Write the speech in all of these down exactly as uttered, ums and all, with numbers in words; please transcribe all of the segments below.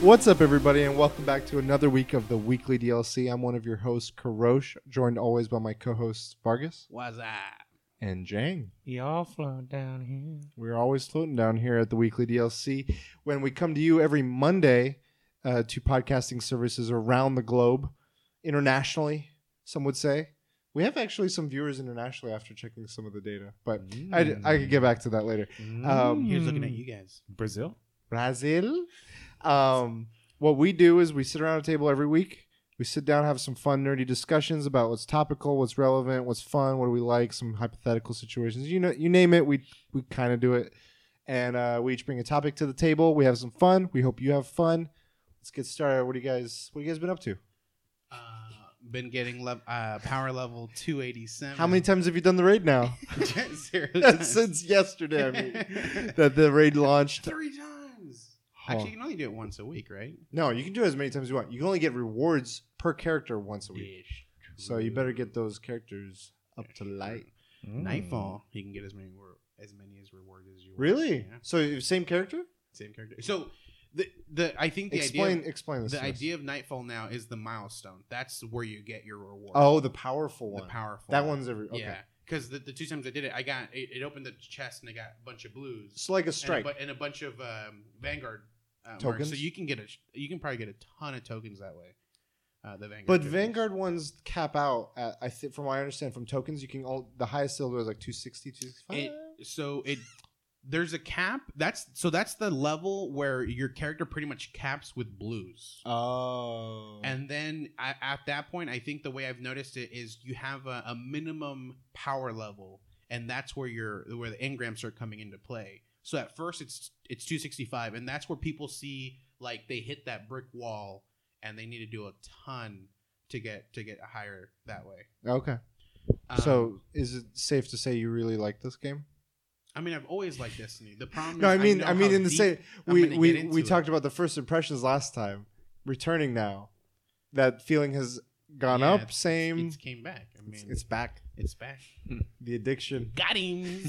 What's up, everybody, and welcome back to another week of the Weekly D L C. I'm one of your hosts, Karoche, joined always by my co-hosts, Vargas. Waza. And Jang. We all float down here. We're always floating down here at the Weekly D L C. When we come to you every Monday uh, to podcasting services around the globe, internationally, some would say. We have actually some viewers internationally after checking some of the data, but mm. I, I could get back to that later. Mm. Um, Here's looking at you guys. Brazil? Brazil? Um, what we do is we sit around a table every week. We sit down, have some fun, nerdy discussions about what's topical, what's relevant, what's fun, what do we like, some hypothetical situations. You know, you name it, we we kind of do it. And uh, we each bring a topic to the table. We have some fun. We hope you have fun. Let's get started. What do you guys? What you guys been up to? Uh, been getting le- uh, power level two eighty-seven. How many times have you done the raid now? Since yesterday, I mean, that the raid launched. Three times. Actually, you can only do it once a week, right? No, you can do it as many times as you want. You can only get rewards per character once a week. So you better get those characters up to light. Mm. Nightfall, you can get as many as many as rewards as you want. Really? Yeah. So same character? Same character. So the the I think the explain, idea of, explain this the idea us. of Nightfall now is the milestone. That's where you get your reward. Oh, the powerful one. The powerful. That one. one's every. Okay. Yeah. Because the, the two times I did it, I got it, it opened the chest and I got a bunch of blues. It's like a strike and a, and a bunch of um, Vanguard. Uh, tokens? So you can get a, you can probably get a ton of tokens that way. Uh, the Vanguard but tokens. Vanguard ones cap out. At, I think, from what I understand, from tokens you can all the highest silver is like two sixty, two sixty-five. It, so it there's a cap. That's so that's the level where your character pretty much caps with blues. Oh. And then I, at that point, I think the way I've noticed it is you have a, a minimum power level, and that's where your where the engrams are coming into play. So at first it's it's two sixty-five, and that's where people see like they hit that brick wall, and they need to do a ton to get to get higher that way. Okay. Um, so is it safe to say you really like this game? I mean, I've always liked Destiny. The problem. No, is I mean, I, I mean, in the same we we, we talked it. about the first impressions last time. Returning now, that feeling has gone yeah, up. It's, same. It's came back. I mean, it's, it's back. It's back. The addiction. Got him.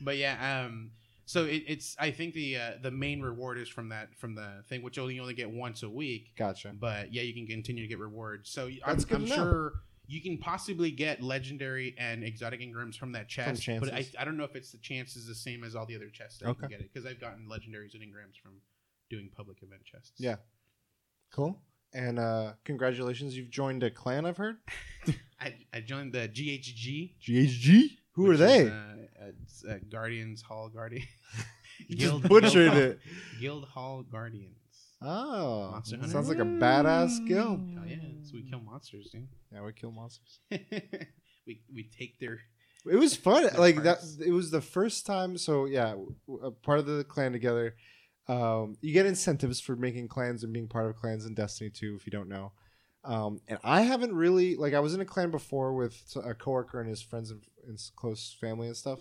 But yeah, um, so it, it's. I think the uh, the main reward is from that from the thing, which only you only get once a week. Gotcha. But yeah, you can continue to get rewards. So That's I'm, I'm sure you can possibly get legendary and exotic engrams from that chest. From but I, I don't know if it's the chances the same as all the other chests that okay. you can get it because I've gotten legendaries and engrams from doing public event chests. Yeah, cool. And uh, congratulations, you've joined a clan. I've heard. I I joined the G H G. G H G. Who Which are they? Is, uh, uh, uh, Guardians Hall Guardian. Guild, Just butchered Guild Hall, it. Guild Hall Guardians. Oh, Monster Hunter. Sounds like a badass guild. Oh yeah, so we kill monsters, dude. Yeah, we kill monsters. we we take their. It was fun. Like parts. that. It was the first time. So yeah, a part of the clan together. Um, you get incentives for making clans and being part of clans in Destiny two. If you don't know. Um, and I haven't really like I was in a clan before with a coworker and his friends and, and close family and stuff,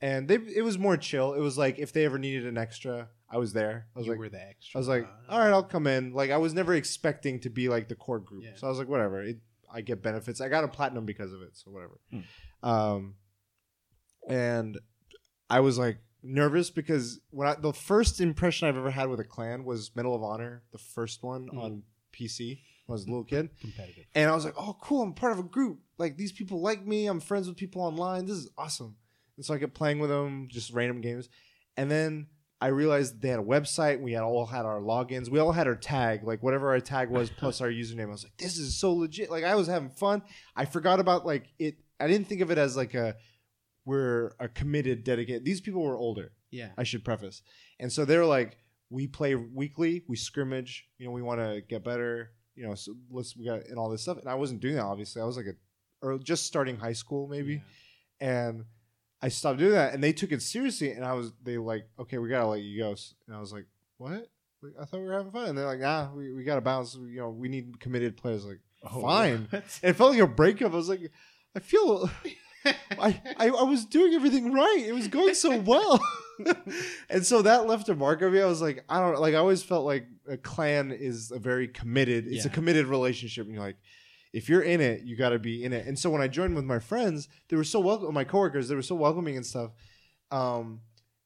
and they it was more chill. It was like if they ever needed an extra, I was there. I was you like, were the extra. I was like, all right, I'll come in. Like I was never expecting to be like the core group, yeah. so I was like, whatever. It, I get benefits. I got a platinum because of it, so whatever. Hmm. Um, and I was like nervous because when I, the first impression I've ever had with a clan was Medal of Honor, the first one hmm. on P C. When I was a little kid, competitive, and I was like, "Oh, cool! I'm part of a group. Like these people like me. I'm friends with people online. This is awesome." And so I kept playing with them, just random games, and then I realized they had a website. We had all had our logins. We all had our tag, like whatever our tag was, plus our username. I was like, "This is so legit!" Like I was having fun. I forgot about like it. I didn't think of it as like a we're a committed, dedicated. These people were older. Yeah, I should preface, and so they were like, "We play weekly. We scrimmage. You know, we want to get better." You know, so let's we got and all this stuff, and I wasn't doing that. Obviously, I was like a, or just starting high school maybe, yeah. and I stopped doing that. And they took it seriously, and I was they like, okay, we gotta let you go. And I was like, what? Like, I thought we were having fun. And they're like, nah, we, we gotta bounce. You know, we need committed players. Like, oh, fine. It felt like a breakup. I was like, I feel, I, I I was doing everything right. It was going so well. And so that left a mark on me. I was like, I don't like. I always felt like a clan is a very committed. It's yeah. a committed relationship, and you're like, if you're in it, you got to be in it. And so when I joined with my friends, they were so welcome. My coworkers, they were so welcoming and stuff. Um,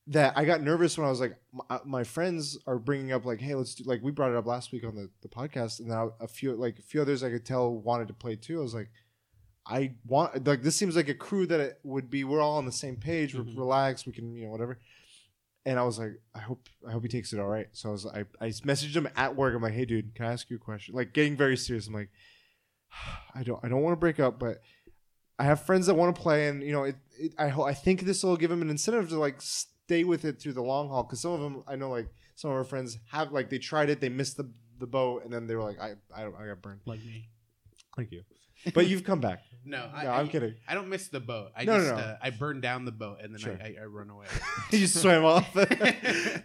that I got nervous when I was like, my, my friends are bringing up like, hey, let's do, like, we brought it up last week on the, the podcast, and now a few, like a few others I could tell wanted to play too. I was like, I want, like, this seems like a crew that it would be, we're all on the same page, mm-hmm. we're relaxed, we can, you know, whatever. And I was like, I hope I hope he takes it all right. So I was I, I messaged him at work. I'm like, hey, dude, can I ask you a question? Like, getting very serious. I'm like, I don't I don't want to break up, but I have friends that want to play. And, you know, it, it, I ho- I think this will give him an incentive to, like, stay with it through the long haul. Because some of them, I know, like, some of our friends have, like, they tried it. They missed the, the boat. And then they were like, I, I, I got burned. Like me. Like you. But you've come back. No, no I, I'm kidding. I don't miss the boat. I no, just no, no. Uh, I burned down the boat and then sure. I, I, I run away. You just swam off.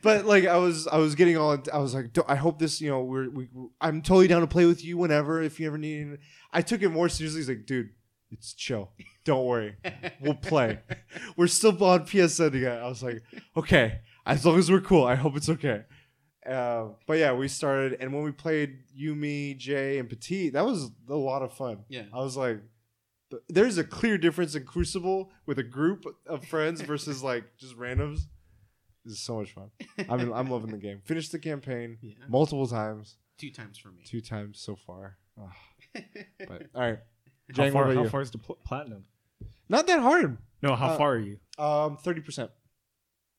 But like I was, I was getting all. I was like, I hope this. You know, we're. We, I'm totally down to play with you whenever if you ever need anything. I took it more seriously. He's like, dude, it's chill. Don't worry, we'll play. We're still on P S N together. I was like, okay, as long as we're cool, I hope it's okay. Uh, but yeah, we started, and when we played you, me, Jay, and Petite, that was a lot of fun. Yeah, I was like, there's a clear difference in Crucible with a group of friends versus like just randoms. This is so much fun. I mean, I'm loving the game. Finished the campaign yeah. multiple times. Two times for me. Two times so far. Oh. But all right, Jang, how far, how far is the pl- platinum? Not that hard. No, how uh, far are you? Um, thirty percent.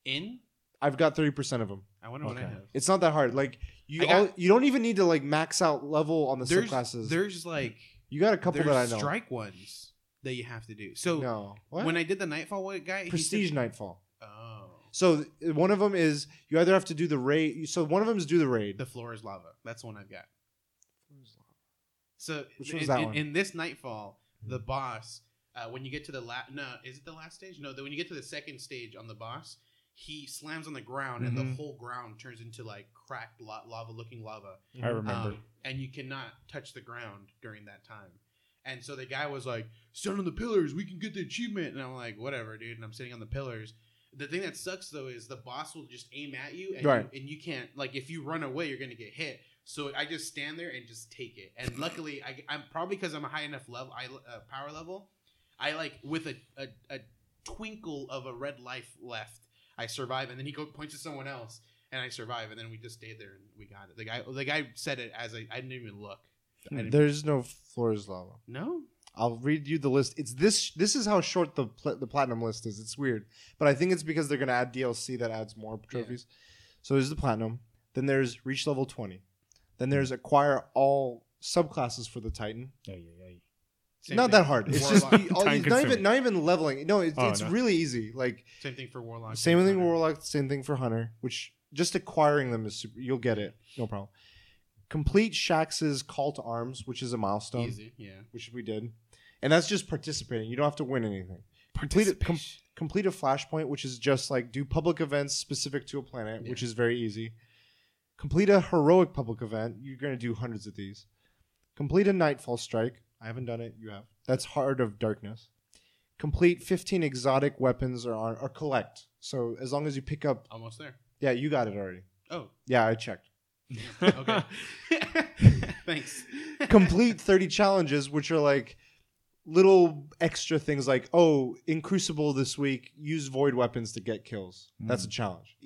In? I've got thirty percent of them. I wonder okay. what I have. It's not that hard. Like you, got, all, you don't even need to like max out level on the there's, subclasses. There's like you got a couple that I know. Strike ones that you have to do. So no. when I did the Nightfall guy, Prestige he said, Nightfall. Oh. So th- one of them is you either have to do the raid. So one of them is do the raid. The floor is lava. That's the one I've got. So which in, was that in, one? in this Nightfall, the boss uh, when you get to the last no, is it the last stage? No, the, when you get to the second stage on the boss. He slams on the ground, mm-hmm. and the whole ground turns into, like, cracked lava-looking lava. I remember. Um, and you cannot touch the ground during that time. And so the guy was like, stand on the pillars. We can get the achievement. And I'm like, whatever, dude. And I'm sitting on the pillars. The thing that sucks, though, is the boss will just aim at you. And, right. you, and you can't. Like, if you run away, you're going to get hit. So I just stand there and just take it. And luckily, I, I'm probably because I'm a high enough level, I, uh, power level, I, like, with a, a, a twinkle of a red life left, I survive, and then he go, points to someone else, and I survive, and then we just stayed there, and we got it. The guy, the guy said it as I, I didn't even look. Didn't There's even... no Flores Lava. No? I'll read you the list. It's this. This is how short the pl- the platinum list is. It's weird, but I think it's because they're going to add D L C that adds more trophies. Yeah. So there's the platinum. Then there's reach level twenty. Then there's acquire all subclasses for the Titan. Yeah, yeah, yeah. Same not thing. That hard. It's Warlock. Just all these, not even not even leveling. No, it's, oh, it's no. really easy. Like same thing for Warlock. Same thing for Warlock. Same thing for Hunter. Which just acquiring them is super. You'll get it. No problem. Complete Shax's Call to Arms, which is a milestone. Easy, yeah. Which we did, and that's just participating. You don't have to win anything. Complete a, com- complete a flashpoint, which is just like do public events specific to a planet, yeah. which is very easy. Complete a heroic public event. You're going to do hundreds of these. Complete a Nightfall strike. I haven't done it. You have. That's Heart of Darkness. Complete fifteen exotic weapons or ar- or collect. So as long as you pick up. Almost there. Yeah, you got it already. Oh. Yeah, I checked. Okay. Thanks. Complete thirty challenges, which are like little extra things like, oh, in Crucible this week, use void weapons to get kills. Mm. That's a challenge.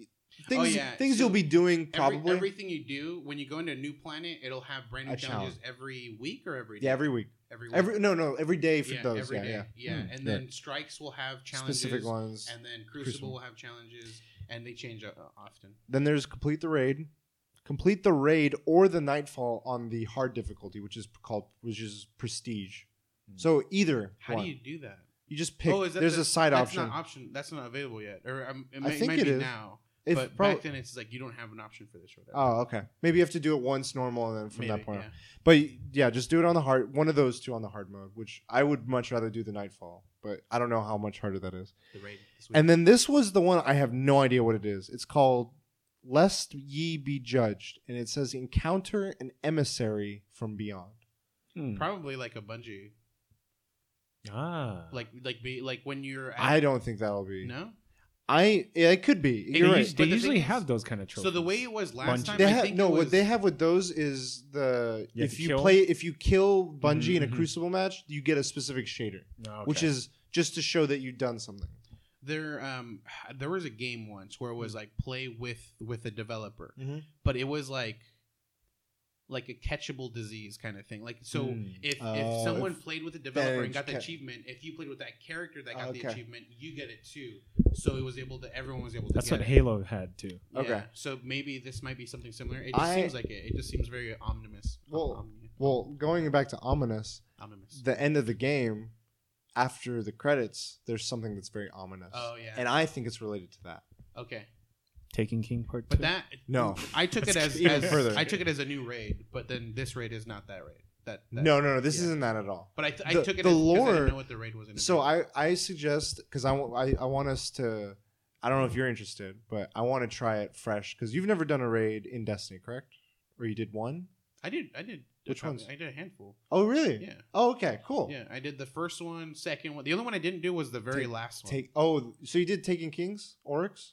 Things, oh, yeah. things so you'll be doing probably. Every, everything you do, when you go into a new planet, it'll have brand new challenges challenge. every week or every day? Yeah, every week. Every week. Every, no, no, every day for yeah, those. Every yeah, day. yeah, yeah. Mm, and yeah. then Strikes will have challenges. Specific ones. And then Crucible, Crucible will have challenges, and they change uh, often. Then there's Complete the Raid. Complete the Raid or the Nightfall on the hard difficulty, which is called which is Prestige. Mm. So either How one. do you do that? You just pick. Oh, is that there's the, a side that's option. Not option. That's not available yet. Or um, it, may, I think it might be is. now. If but prob- back then it's like you don't have an option for this or that. Oh, okay. Maybe you have to do it once normal and then from Maybe, that point yeah. on. But yeah, just do it on the hard. One of those two on the hard mode, which I would much rather do the Nightfall. But I don't know how much harder that is. The raid. And then this was the one I have no idea what it is. It's called Lest Ye Be Judged. And it says encounter an emissary from beyond. Hmm. Probably like a Bungie. Ah. Like like be like when you're. At, I don't think that'll be. No? I yeah, it could be. You're right. They usually the have is, those kind of trophies. So the way it was last Bungie. time, they I have, think no. Was, what they have with those is the you if you kill? play if you kill Bungie mm-hmm. in a Crucible match, you get a specific shader, oh, okay. which is just to show that you've done something. There, um, there was a game once where it was like play with with a developer, mm-hmm. but it was like, like a catchable disease kind of thing. Like, so mm. if uh, if someone if played with a developer and got the ca- achievement, if you played with that character that got okay. the achievement, you get it too. So it was able to, everyone was able to. That's get what it. Halo had too. Yeah, okay, so maybe this might be something similar. It just I, seems like it. It just seems very ominous. Well, um, well, going back to ominous, ominous. The end of the game. After the credits, there's something that's very ominous. Oh, yeah. And I think it's related to that. Okay. Taking King Part two. But that... No. I took it as... Even as further. I took it as a new raid, but then this raid is not that raid. That, that No, no, no. This yeah. isn't that at all. But I, th- the, I took it the as... Lore, I didn't know what the raid was going to be. So I, I suggest... Because I, w- I, I want us to... I don't know if you're interested, but I want to try it fresh. Because you've never done a raid in Destiny, correct? Or you did one? I did. I did. Which ones? I did a handful. Oh, really? Yeah. Oh, okay. Cool. Yeah, I did the first one, second one. The only one I didn't do was the very take, last one. Take, oh, so you did Taking Kings, Oryx?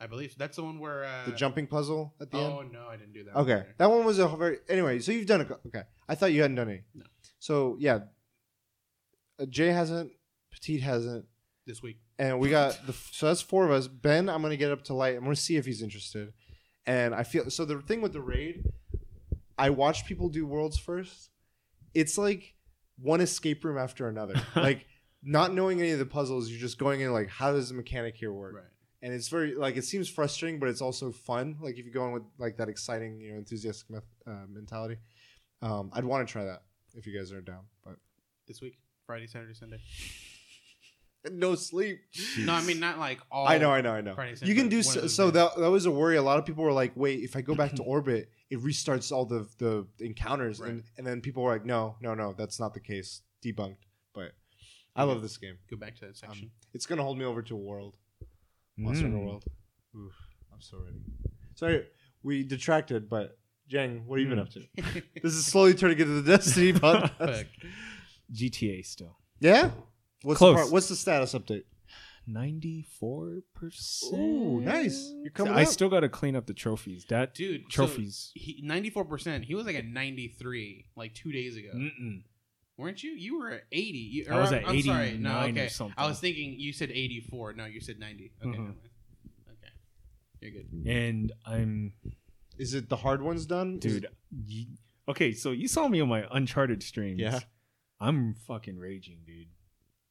I believe. That's the one where... Uh, the jumping puzzle at the oh, end? Oh, no, I didn't do that okay. one. Okay. That one was a very... Anyway, so you've done it. Okay. I thought you hadn't done any. No. So, yeah. Jay hasn't. Petite hasn't. This week. And we got... the So that's four of us. Ben, I'm going to get up to light. I'm going to see if he's interested. And I feel... So the thing with the raid... I watched people do worlds first. It's like one escape room after another. Like not knowing any of the puzzles, you're just going in like, how does the mechanic here work? Right. And it's very like it seems frustrating, but it's also fun. Like if you go in with like that exciting, you know, enthusiastic meth- uh, mentality, um, I'd want to try that if you guys are down. But this week, Friday, Saturday, Sunday. No sleep. Jeez. No, I mean not like all. I know, I know, I know. Friday, Saturday, you can do so. So that, that was a worry. A lot of people were like, "Wait, if I go back to orbit, it restarts all the the encounters." Right. And and then people were like, "No, no, no, that's not the case. Debunked." But I yeah. love this game. Go back to that section. Um, it's gonna hold me over to a world, Monster Hunter mm. World. Oof, I'm so ready. Sorry, we detracted, but Jang, what have you been up to? This is slowly turning into the Destiny podcast. G T A still. Yeah. What's the, part, what's the status update? ninety-four percent. Ooh, nice. You're coming I up. still got to clean up the trophies. That Dude, trophies. So he, ninety-four percent. He was like at ninety-three like two days ago. Mm-mm. Weren't you? You were at eighty. You, I was at I'm sorry. No, okay. Or something. I was thinking you said eighty-four. No, you said ninety. Okay, mm-hmm. Okay. You're good. And I'm... Is it the hard ones done? Dude. It... You, okay, so you saw me on my Uncharted streams. Yeah. I'm fucking raging, dude.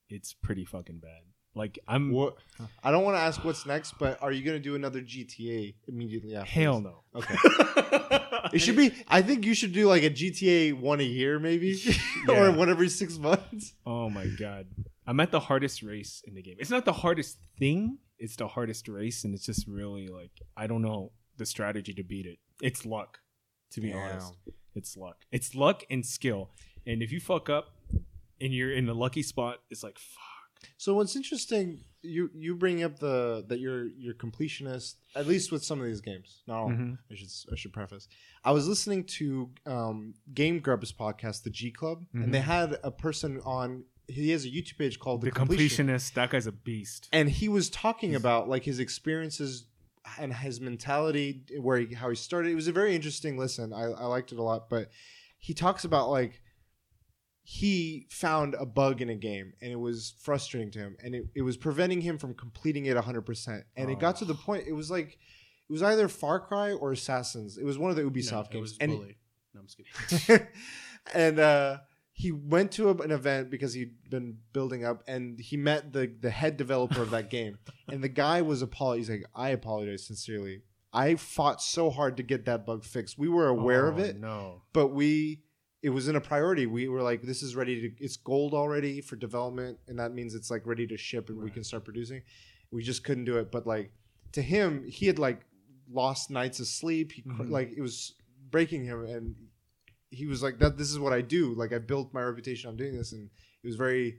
It's pretty fucking bad. Like I'm. What? I don't want to ask what's next, but are you gonna do another G T A immediately after? Hell no. Okay. It should be. I think you should do like a G T A one a year, maybe, yeah. or one every six months. Oh my god! I'm at the hardest race in the game. It's not the hardest thing. It's the hardest race, and it's just really like I don't know the strategy to beat it. It's luck, to be Damn. honest. It's luck. It's luck and skill. And if you fuck up. And you're in the lucky spot. It's like fuck. So what's interesting, you you bring up the that you're you're completionist, at least with some of these games. Not all. Mm-hmm. I should I should preface. I was listening to um, Game Grub's podcast, the G Club, mm-hmm. and they had a person on. He has a YouTube page called the, the Completionist. Completionist. That guy's a beast. And he was talking about like his experiences and his mentality, where he, how he started. It was a very interesting listen. I, I liked it a lot. But he talks about like. He found a bug in a game, and it was frustrating to him, and it, it was preventing him from completing it one hundred percent. And oh. it got to the point, it was like, it was either Far Cry or Assassins. It was one of the Ubisoft no, games. It was and Bully. No, I'm just kidding. And uh, he went to a, an event because he'd been building up, and he met the, the head developer of that game. And the guy was apologizing. He's like, I apologize sincerely. I fought so hard to get that bug fixed. We were aware oh, of it, no. but we... It was in a priority. We were like, this is ready to, it's gold already for development. And that means it's like ready to ship and right. we can start producing. We just couldn't do it. But like to him, he had like lost nights of sleep. He, mm-hmm. Like it was breaking him. And he was like, that. This is what I do. Like I built my reputation on doing this. And it was very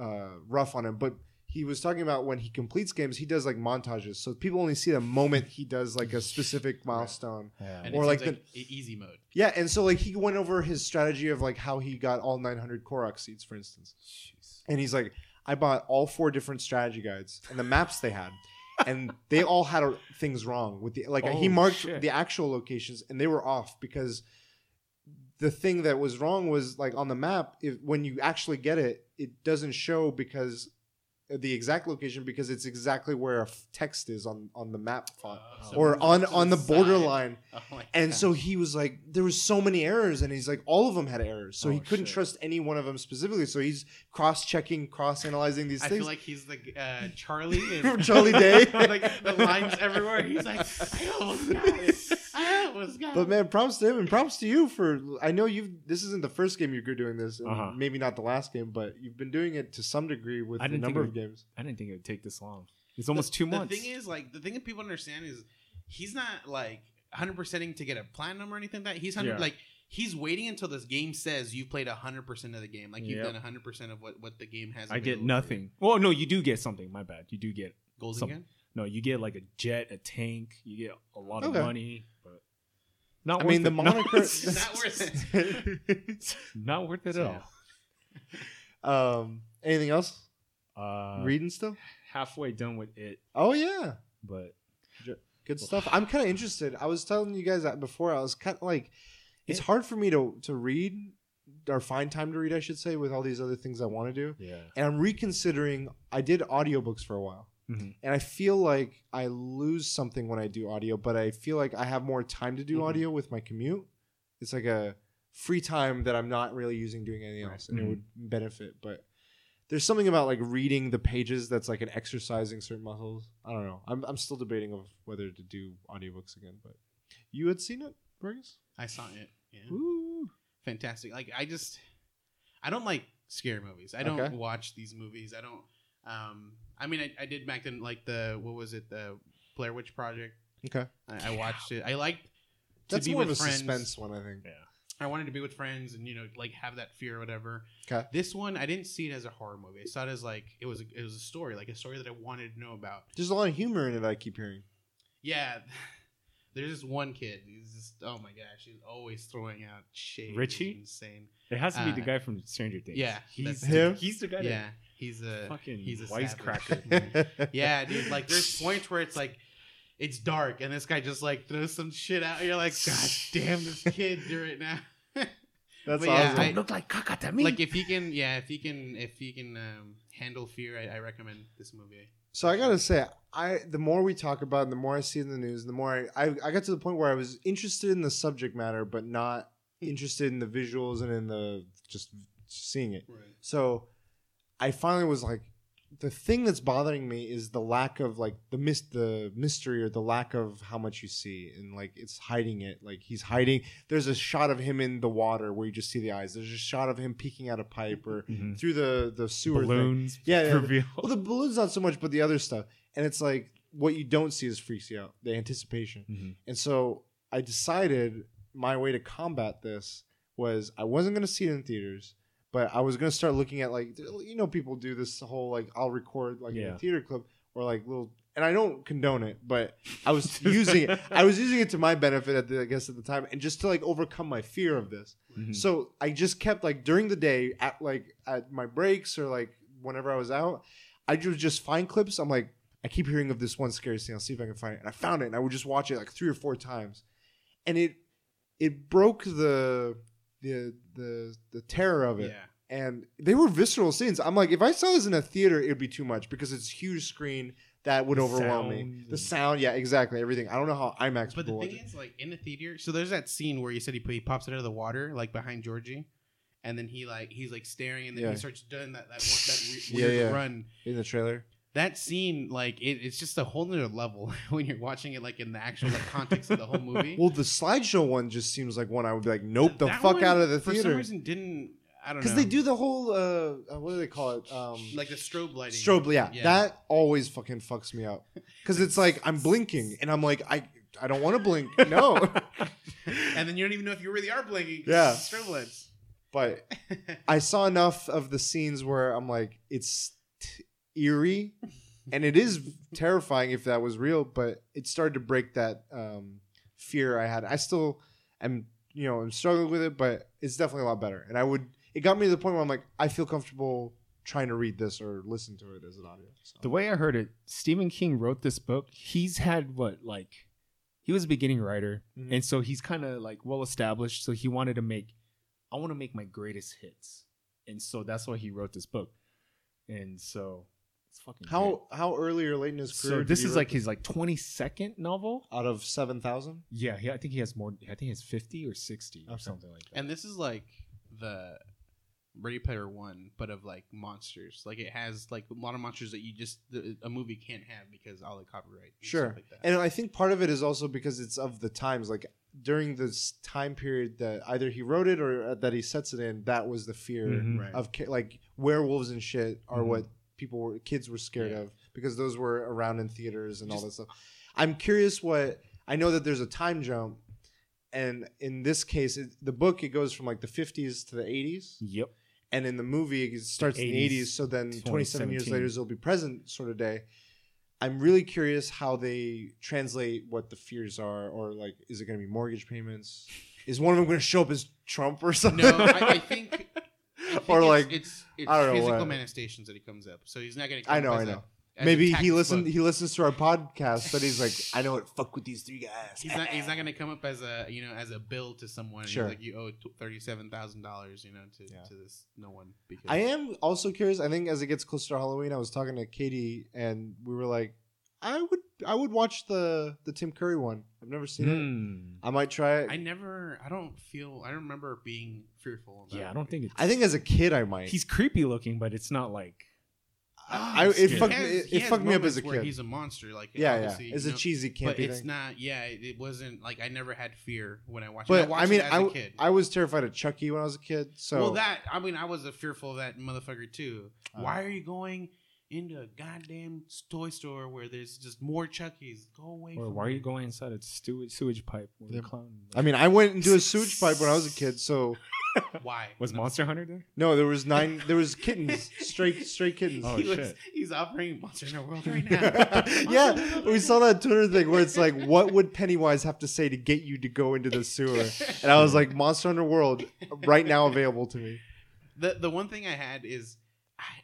uh, rough on him. But he was talking about when he completes games, he does like montages. So people only see the moment he does like a specific milestone yeah. and or like the like easy mode. Yeah. And so like he went over his strategy of like how he got all nine hundred Korok seeds, for instance. Jeez. And he's like, I bought all four different strategy guides and the maps they had. And they all had a, things wrong with the, like oh, he marked shit. the actual locations and they were off because the thing that was wrong was like on the map, if, when you actually get it, it doesn't show because the exact location because it's exactly where a f- text is on, on the map font oh, or so on, on the borderline. Oh and God. So he was like, there was so many errors, and he's like, all of them had errors. So oh, he couldn't shit. trust any one of them specifically. So he's cross-checking, cross-analyzing these I things. I feel like he's the uh, Charlie. From Charlie Day. Like the lines everywhere. He's like, I almost got it. I almost got it. But man, props to him and props to you for, I know you've, this isn't the first game you're doing this. And uh-huh. maybe not the last game, but you've been doing it to some degree with a number of games. I didn't think it would take this long. It's almost the, two months. The thing is, like, the thing that people understand is he's not like one hundred percenting to get a platinum or anything like that. He's yeah. like he's waiting until this game says you've played one hundred percent of the game. Like you've yep. done one hundred percent of what, what the game has. I get nothing. Well, no, you do get something. My bad. You do get goals something. again. No, you get like a jet, a tank. You get a lot okay. of money. But not I worth mean, it. the moniker. It's not worth it. Not worth it so, at all. Um, anything else? Uh, reading stuff? Halfway done with it. Oh, yeah. But good stuff. I'm kind of interested. I was telling you guys that before. I was kind of like, it's it, hard for me to, to read or find time to read, I should say, with all these other things I want to do. Yeah. And I'm reconsidering. I did audiobooks for a while. Mm-hmm. And I feel like I lose something when I do audio, but I feel like I have more time to do mm-hmm. audio with my commute. It's like a free time that I'm not really using doing anything else, and mm-hmm. it would benefit, but there's something about like reading the pages that's like an exercising certain muscles. I don't know. I'm I'm still debating of whether to do audiobooks again, but you had seen it, Vargas? I saw it. Yeah. Woo. Fantastic. Like I just I don't like scary movies. I don't okay. watch these movies. I don't um I mean I, I did back then like the what was it, the Blair Witch Project. Okay. I, I watched it. I liked to that's be more with of a friends. Suspense one, I think. Yeah. I wanted to be with friends and, you know, like have that fear or whatever. Okay. This one, I didn't see it as a horror movie. I saw it as like it was a, it was a story, like a story that I wanted to know about. There's a lot of humor in it, I keep hearing. Yeah. There's this one kid. He's just, oh my gosh, he's always throwing out shade. Richie? It's insane. It has to be uh, the guy from Stranger Things. Yeah. He's him. He's the guy. Yeah. That he's a fucking he's a wisecracker. Yeah, dude. Like there's points where it's like it's dark, and this guy just like throws some shit out. And you're like, God damn, this kid do it now. That's yeah, awesome. I look like caca to me. Like if he can, yeah, if he can, if he can um, handle fear, I, I recommend this movie. So I gotta say, I the more we talk about, it, and the more I see in the news, the more I, I I got to the point where I was interested in the subject matter, but not interested in the visuals and in the just seeing it. Right. So I finally was like. The thing that's bothering me is the lack of like the mis- the mystery or the lack of how much you see, and like it's hiding it. Like he's hiding. There's a shot of him in the water where you just see the eyes. There's a shot of him peeking out a pipe or mm-hmm. through the, the sewer balloons. Thing. Yeah, yeah. Well, the balloons not so much, but the other stuff. And it's like what you don't see is freaks you out. The anticipation. Mm-hmm. And so I decided my way to combat this was I wasn't going to see it in theaters. But I was going to start looking at, like, you know, people do this whole, like, I'll record, like, yeah. a theater clip or, like, little, and I don't condone it, but I was using it. I was using it to my benefit, at the, I guess, at the time, and just to, like, overcome my fear of this. Mm-hmm. So I just kept, like, during the day, at like, at my breaks or, like, whenever I was out, I would just find clips. I'm like, I keep hearing of this one scary scene. I'll see if I can find it. And I found it, and I would just watch it, like, three or four times. And it it broke the... The, the the terror of it, yeah. and they were visceral scenes. I'm like, if I saw this in a theater, it'd be too much because it's a huge screen that would the overwhelm me. The sound, yeah, exactly, everything. I don't know how IMAX. But the thing is, it. like in a theater, so there's that scene where you said he, he pops it out of the water, like behind Georgie, and then he like he's like staring, and then yeah. he starts doing that that, one, that weird yeah, yeah. run in the trailer. That scene, like, it, it's just a whole nother level when you're watching it, like, in the actual like context of the whole movie. Well, the slideshow one just seems like one I would be like, nope, Th- the fuck out of the theater. For some reason, didn't, I don't know. Because they do the whole, uh, what do they call it? Um, like the strobe lighting. Strobe, yeah. yeah. That always fucking fucks me up. Because it's like, I'm blinking, and I'm like, I I don't want to blink. No. And then you don't even know if you really are blinking. Yeah. Strobe lights. But I saw enough of the scenes where I'm like, it's... T- eerie, and it is terrifying if that was real, but it started to break that um fear I had. I still am, you know, I'm struggling with it, but it's definitely a lot better. And I would, it got me to the point where I'm like, I feel comfortable trying to read this or listen to it as an audio. So. The way I heard it, Stephen King wrote this book. He's had what, like, he was a beginning writer, mm-hmm. and so he's kind of like well established. So he wanted to make, I want to make my greatest hits, and so that's why he wrote this book, and so. It's fucking how great. How early or late in his career? So this is like his like twenty-second novel out of seven thousand. Yeah, yeah, I think he has more. I think he has fifty or sixty okay. or something like that. And this is like the Ready Player One, but of like monsters. Like it has like a lot of monsters that you just the, a movie can't have because all the copyright. And sure, stuff like that. And I think part of it is also because it's of the times. Like during this time period that either he wrote it or that he sets it in, that was the fear mm-hmm. right. of like werewolves and shit are mm-hmm. what people were kids were scared yeah. of because those were around in theaters and just, all that stuff. I'm curious what I know that there's a time jump. And in this case, it, the book, it goes from like the fifties to the eighties. Yep. And in the movie, it starts in the eighties. So then twenty-seven years later, it'll be present sort of day. I'm really curious how they translate what the fears are. Or like, is it going to be mortgage payments? Is one of them going to show up as Trump or something? No, I, I think... I think or it's, like it's, it's I don't physical know manifestations that he comes up, so he's not gonna. Come I know, up I know. A, Maybe he listened. Book. He listens to our podcast, but he's like, I know what. Fuck with these three guys. He's not. He's not gonna come up as a you know as a bill to someone. Sure. He's like you owe thirty-seven thousand dollars, you know, to, yeah. to this no one. Because I am also curious. I think as it gets closer to Halloween, I was talking to Katie, and we were like, I would I would watch the the Tim Curry one. I've never seen mm. it. I might try it. I never. I don't feel. I remember being fearful. About yeah, I don't think. It's, I think as a kid, I might. He's creepy looking, but it's not like. I, I it fucked has, it, it fucked me up as a kid. He's a monster. Like yeah, yeah. It's a know, cheesy campy but it's thing. Not. Yeah, it wasn't like I never had fear when I watched. But it. I, watched I mean, it as I a kid. I was terrified of Chucky when I was a kid. So well, that I mean, I was fearful of that motherfucker too. Uh, Why are you going? Into a goddamn toy store where there's just more Chuckies. Go away. Or from why me. Are you going inside a sewage, sewage pipe? With a clown? I mean, I went into a sewage pipe when I was a kid. So why was no. Monster Hunter there? No, there was nine. There was kittens, straight, straight kittens. Oh he shit! Was, he's operating Monster Hunter World right now. yeah, we saw that Twitter thing where it's like, what would Pennywise have to say to get you to go into the sewer? And I was like, Monster Hunter World right now available to me. The the one thing I had is.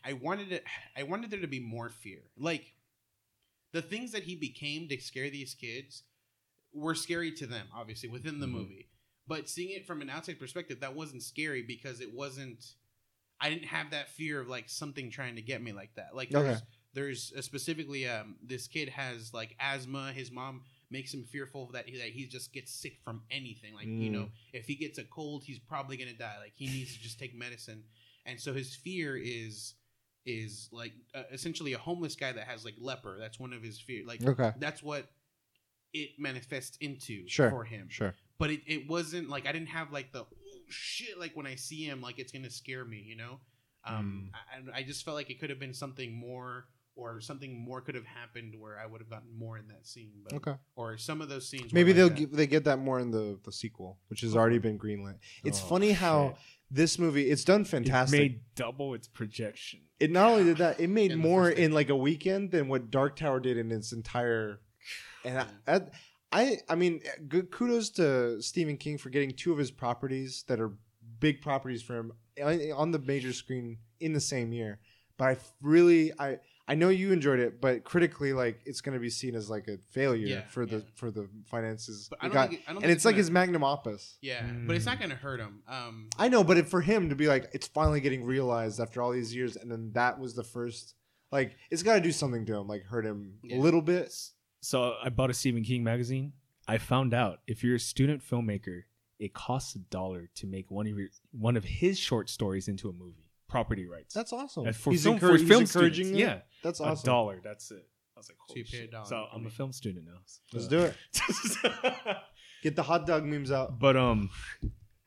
I wanted it. I wanted there to be more fear. Like the things that he became to scare these kids were scary to them, obviously within the mm-hmm. movie. But seeing it from an outside perspective, that wasn't scary because it wasn't. I didn't have that fear of like something trying to get me like that. Like there's, okay. there's a specifically um, this kid has like asthma. His mom makes him fearful that he, that he just gets sick from anything. Like mm. you know, if he gets a cold, he's probably gonna die. Like he needs to just take medicine. And so his fear is is like uh, essentially a homeless guy that has like leper. That's one of his fears. Like okay. that's what it manifests into sure. for him. Sure. But it, it wasn't like I didn't have like the oh, shit like when I see him like it's gonna scare me. You know, um, mm. I, I just felt like it could have been something more or something more could have happened where I would have gotten more in that scene. But, okay. Or some of those scenes. Maybe they'll like get, they get that more in the the sequel, which has oh. already been greenlit. It's oh, funny how. Shit. This movie, it's done fantastic. It made double its projection. It not only did that, it made in more in like a weekend than what Dark Tower did in its entire. And I, I, I mean, good kudos to Stephen King for getting two of his properties that are big properties for him on the major screen in the same year. But I really, I, I know you enjoyed it, but critically, like it's going to be seen as like a failure yeah, for the yeah. for the finances. But I don't got, think, I don't and think it's, it's like gonna, his magnum opus. Yeah, mm. but it's not going to hurt him. Um, I know, but it, for him to be like, it's finally getting realized after all these years, and then that was the first. Like, it's got to do something to him, like hurt him yeah. a little bit. So I bought a Stephen King magazine. I found out if you're a student filmmaker, it costs a dollar to make one of your, one of his short stories into a movie. Property rights. That's awesome. That's for he's, film, encourage, for film he's encouraging. Them? Yeah, that's awesome. A dollar. That's it. I was like, holy so shit. So I'm a film student now. Let's do it. Get the hot dog memes out. But um,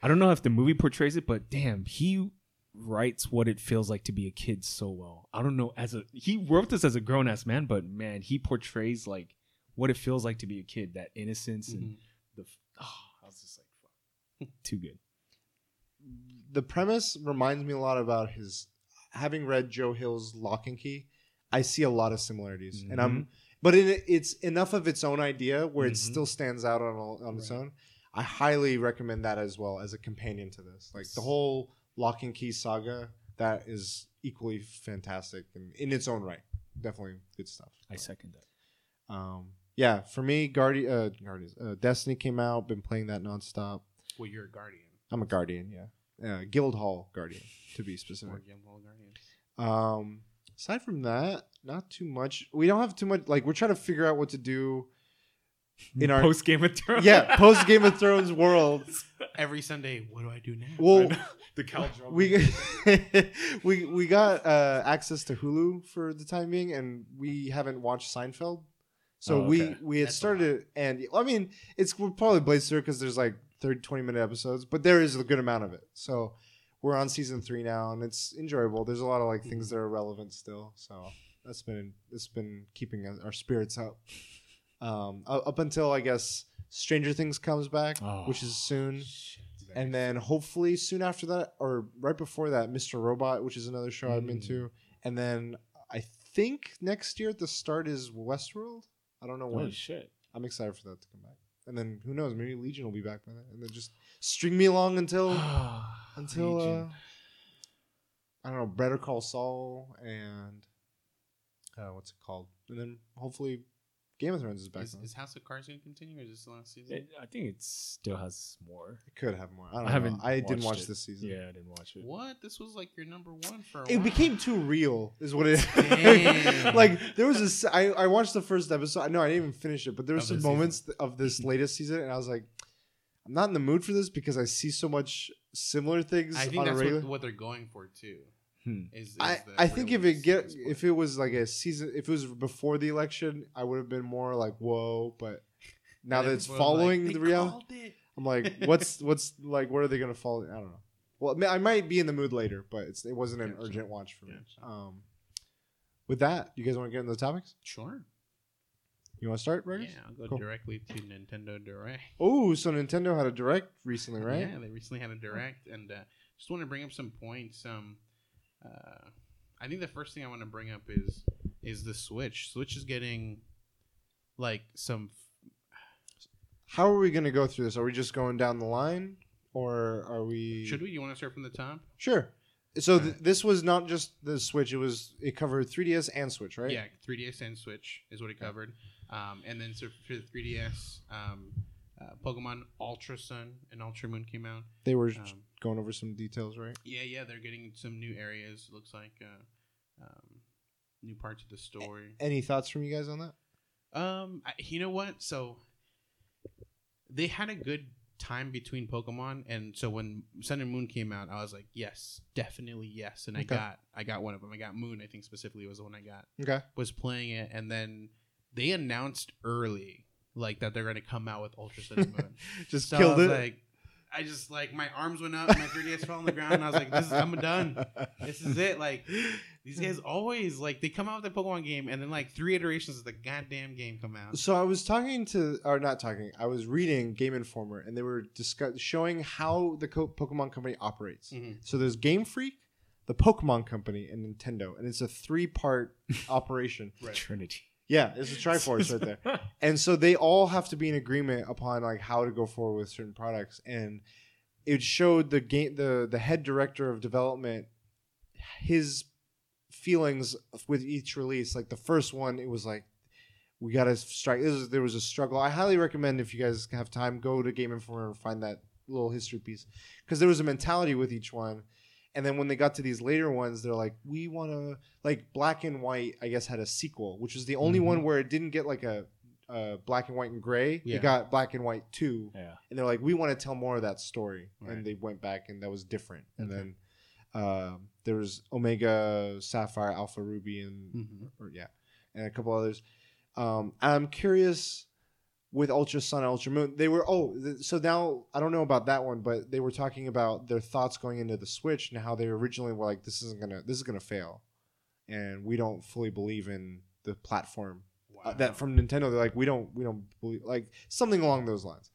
I don't know if the movie portrays it, but damn, he writes what it feels like to be a kid so well. I don't know as a he wrote this as a grown ass man, but man, he portrays like what it feels like to be a kid, that innocence mm-hmm. and the. Oh, I was just like, fuck, too good. The premise reminds me a lot about his having read Joe Hill's Lock and Key. I see a lot of similarities mm-hmm. and I'm, but it, it's enough of its own idea where mm-hmm. it still stands out on, on its right. own. I highly recommend that as well as a companion to this, like the whole Lock and Key saga that is equally fantastic and in its own right. Definitely good stuff. I second that. Um, yeah, for me, Guardi- uh, Guardians, uh, Destiny came out, been playing that nonstop. Well, you're a Guardian. I'm a Guardian. Yeah. Uh, Guild Hall Guardian, to be specific. Guild Hall Guardians. Um, Aside from that, not too much. We don't have too much. Like, we're trying to figure out what to do in our post Game of Thrones. Yeah, post Game of Thrones world. Every Sunday, what do I do now? Well, the couch. We we we got uh, access to Hulu for the time being, and we haven't watched Seinfeld. So oh, okay. we, we had That's started, and I mean, it's we're probably blazed through because there's like thirty, twenty minute episodes, but there is a good amount of it. So we're on season three now, and it's enjoyable. There's a lot of like things that are relevant still. So that's been it's been keeping our spirits up. Um, up until I guess Stranger Things comes back, oh, which is soon, shit, and then hopefully soon after that or right before that, Mister Robot, which is another show mm. I'm into, and then I think next year at the start is Westworld. I don't know when. Holy shit! I'm excited for that to come back, and then who knows? Maybe Legion will be back by then, and then just string me along until until uh, I don't know. Better Call Saul and uh, what's it called? And then hopefully. Game of Thrones is back. Is, is House of Cards going to continue, or is this the last season? It, I think it still has more. It could have more. I don't I know. Haven't I didn't watch it. This season. Yeah, I didn't watch it. What? This was like your number one for a it while. It became too real, is what it is. Like, there was a... I, I watched the first episode. No, I didn't even finish it, but there were some moments th- of this latest season, and I was like, I'm not in the mood for this because I see so much similar things I think on that's a regular... what, what they're going for, too. Hmm. Is, is I, I think if it get if it was like a season if it was before the election I would have been more like whoa, but now that it's following like, the reality I'm like what's what's like what are they gonna follow? I don't know. Well, I might be in the mood later, but it's it wasn't an gotcha. urgent watch for me. Gotcha. Um, with that, you guys want to get into the topics? Sure. You want to start, Vargas? Yeah, I'll go cool. directly to Nintendo Direct. Oh, so Nintendo had a Direct recently, right? Yeah, they recently had a Direct, and uh, just want to bring up some points. Um. Uh, I think the first thing I want to bring up is is the Switch. Switch is getting like some. F- How are we going to go through this? Are we just going down the line, or are we? Should we? You want to start from the top? Sure. So th- this was not just the Switch. It was it covered three D S and Switch, right? Yeah, three D S and Switch is what it covered. Um, and then so for the three D S, um, uh, Pokemon Ultra Sun and Ultra Moon came out. They were. Um, Going over some details, right? Yeah, yeah, they're getting some new areas. Looks like uh, um, new parts of the story. A- any thoughts from you guys on that? Um, I, you know what? So they had a good time between Pokemon, and so when Sun and Moon came out, I was like, yes, definitely yes. And okay. I got, I got one of them. I got Moon. I think specifically was the one I got. Okay, was playing it, and then they announced early like that they're going to come out with Ultra Sun and Moon. Just so killed I was it. Like, I just, like, my arms went up, my three D S fell on the ground, and I was like, this is, I'm done. This is it. Like, these guys always, like, they come out with a Pokemon game, and then, like, three iterations of the goddamn game come out. So I was talking to, or not talking, I was reading Game Informer, and they were discuss- showing how the co- Pokemon Company operates. Mm-hmm. So there's Game Freak, the Pokemon Company, and Nintendo, and it's a three-part operation. Right. Trinity. Yeah, it's a Triforce right there. And so they all have to be in agreement upon like how to go forward with certain products. And it showed the game, the, the head director of development, his feelings with each release. Like the first one, it was like, we got to strike. This is, there was a struggle. I highly recommend if you guys have time, go to Game Informer and find that little history piece. Because there was a mentality with each one. And then when they got to these later ones, they're like, we want to, like, Black and White, I guess, had a sequel, which was the only mm-hmm. one where it didn't get, like, a, a Black and White and Gray. Yeah. It got Black and White two. Yeah. And they're like, we want to tell more of that story. Right. And they went back, and that was different. And okay. then uh, there was Omega, Sapphire, Alpha, Ruby, and, mm-hmm. or, yeah, and a couple others. Um, I'm curious... With Ultra Sun, Ultra Moon, they were, oh, th- so now, I don't know about that one, but they were talking about their thoughts going into the Switch and how they originally were like, this isn't going to, this is going to fail. And we don't fully believe in the platform wow. uh, that from Nintendo. They're like, we don't, we don't believe, like something along those lines.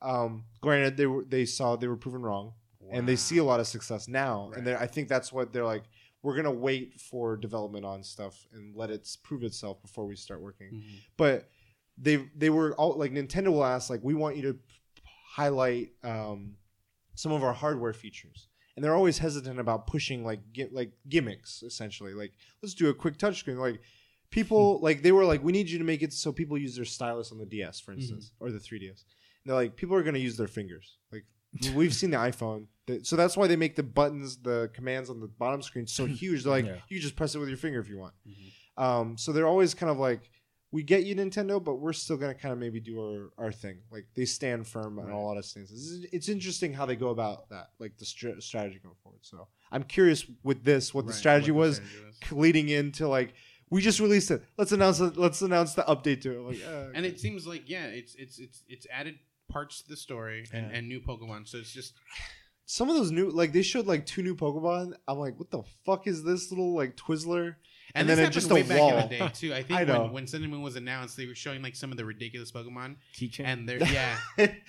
Um, granted, they were, they saw, they were proven wrong wow. and they see a lot of success now. Right. And I think that's what they're like, we're going to wait for development on stuff and let it prove itself before we start working. Mm-hmm. But They they were all like Nintendo will ask like we want you to highlight um, some of our hardware features, and they're always hesitant about pushing like gi- like gimmicks essentially like let's do a quick touchscreen like people like they were like we need you to make it so people use their stylus on the D S for instance mm-hmm. or the three D S and they're like people are going to use their fingers like We've seen the iPhone. So that's why they make the buttons, the commands on the bottom screen so huge. They're like, yeah. you just press it with your finger if you want. Mm-hmm. Um, so they're always kind of like, we get you, Nintendo, but we're still going to kind of maybe do our, our thing. Like, they stand firm on right. a lot of things. It's, it's interesting how they go about that, like the str- strategy going forward. So I'm curious with this, what right. the strategy what was the strategy leading into, like, we just released it. Let's announce it. Let's announce the update to it. Like, uh, okay. And it seems like, yeah, it's it's it's it's added parts to the story and, yeah. and new Pokemon. So it's just... Some of those new, like, they showed, like, two new Pokemon. I'm like, what the fuck is this little, like, Twizzler? And, and then it's just way a back wall. In the day, too. I think I when, when Sun and Moon was announced, they were showing, like, some of the ridiculous Pokemon. Keychain. And they're, yeah.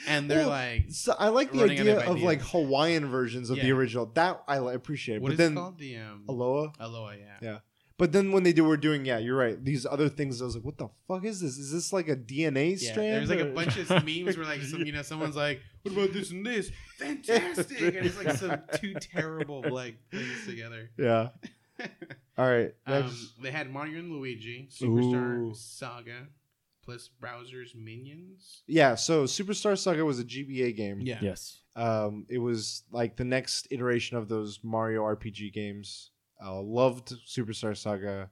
and they're, well, like, so I like the idea of, ideas. like, Hawaiian versions of yeah. the original. That I appreciate. What but is then, it called? The, um, Alola? Alola, yeah. Yeah. But then when they do, were doing, yeah, you're right, these other things, I was like, what the fuck is this? Is this like a D N A yeah, strand? There's like a bunch of memes where like some, you know, someone's like, what about this and this? Fantastic! And it's like some two terrible like things together. Yeah. All right. Um, they had Mario and Luigi, Superstar Ooh. Saga, plus Bowser's Minions. Yeah, so Superstar Saga was a G B A game. Yeah. Yes. Um, it was like the next iteration of those Mario R P G games. I uh, loved Superstar Saga,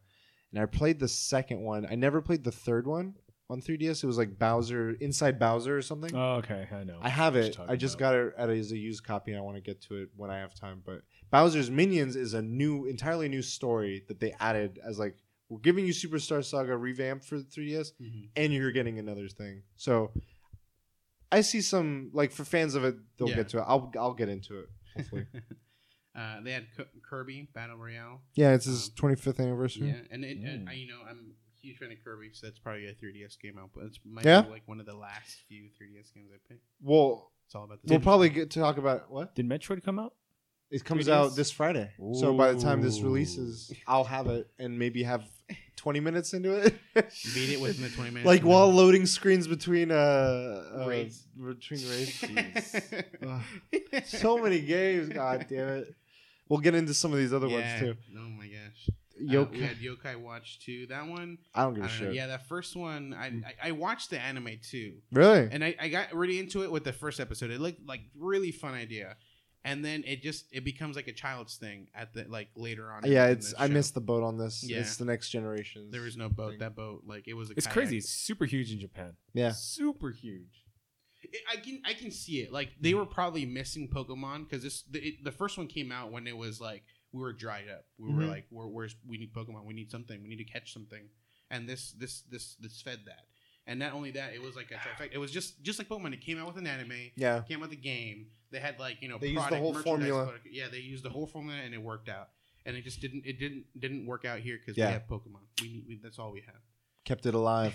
and I played the second one. I never played the third one on three D S. It was like Bowser, Inside Bowser or something. Oh, okay. I know. I have it. I just about. got it at a, as a used copy, and I want to get to it when I have time. But Bowser's Minions is a new, entirely new story that they added as like, we're giving you Superstar Saga revamped for three D S, mm-hmm. and you're getting another thing. So I see some, like, for fans of it, they'll yeah. get to it. I'll I'll get into it, hopefully. Uh, they had K- Kirby Battle Royale. Yeah, it's his um, twenty-fifth anniversary. Yeah, and it, mm. uh, you know, I'm a huge fan of Kirby, so that's probably a three D S game out. But it's might yeah? be like one of the last few three D S games I picked. Well, it's all about this. We'll probably get to talk about what did Metroid come out? It comes three D S? Out this Friday. Ooh. So by the time this releases, I'll have it and maybe have twenty minutes into it. Beat it within the twenty minutes. Like while now. Loading screens between uh, uh raids. between raids. uh, so many games. God damn it. We'll get into some of these other yeah. ones, too. Oh, my gosh. Yokai. Uh, we had Yokai Watch two. That one. I don't give a I don't shit. Know. Yeah, that first one, I, I I watched the anime, too. Really? And I, I got really into it with the first episode. It looked like really fun idea. And then it just, it becomes like a child's thing at the, like, later on. Yeah, it's, I missed the boat on this. Yeah. It's the next generation. There was no boat. Thing. That boat, like, it was a It's kayak. Crazy. It's super huge in Japan. Yeah. Super huge. I can I can see it. Like, they were probably missing Pokemon because this the, it, the first one came out when it was like we were dried up. We mm-hmm. were like, we're, we're, we need Pokemon. We need something. We need to catch something. And this this this this fed that. And not only that, it was like a trifecta. It was just just like Pokemon. It came out with an anime. Yeah. It came out with a game. They had like you know they product, used the whole formula. Product. Yeah, they used the whole formula and it worked out. And it just didn't it didn't didn't work out here because yeah. we have Pokemon. We need we, that's all we have. Kept it alive.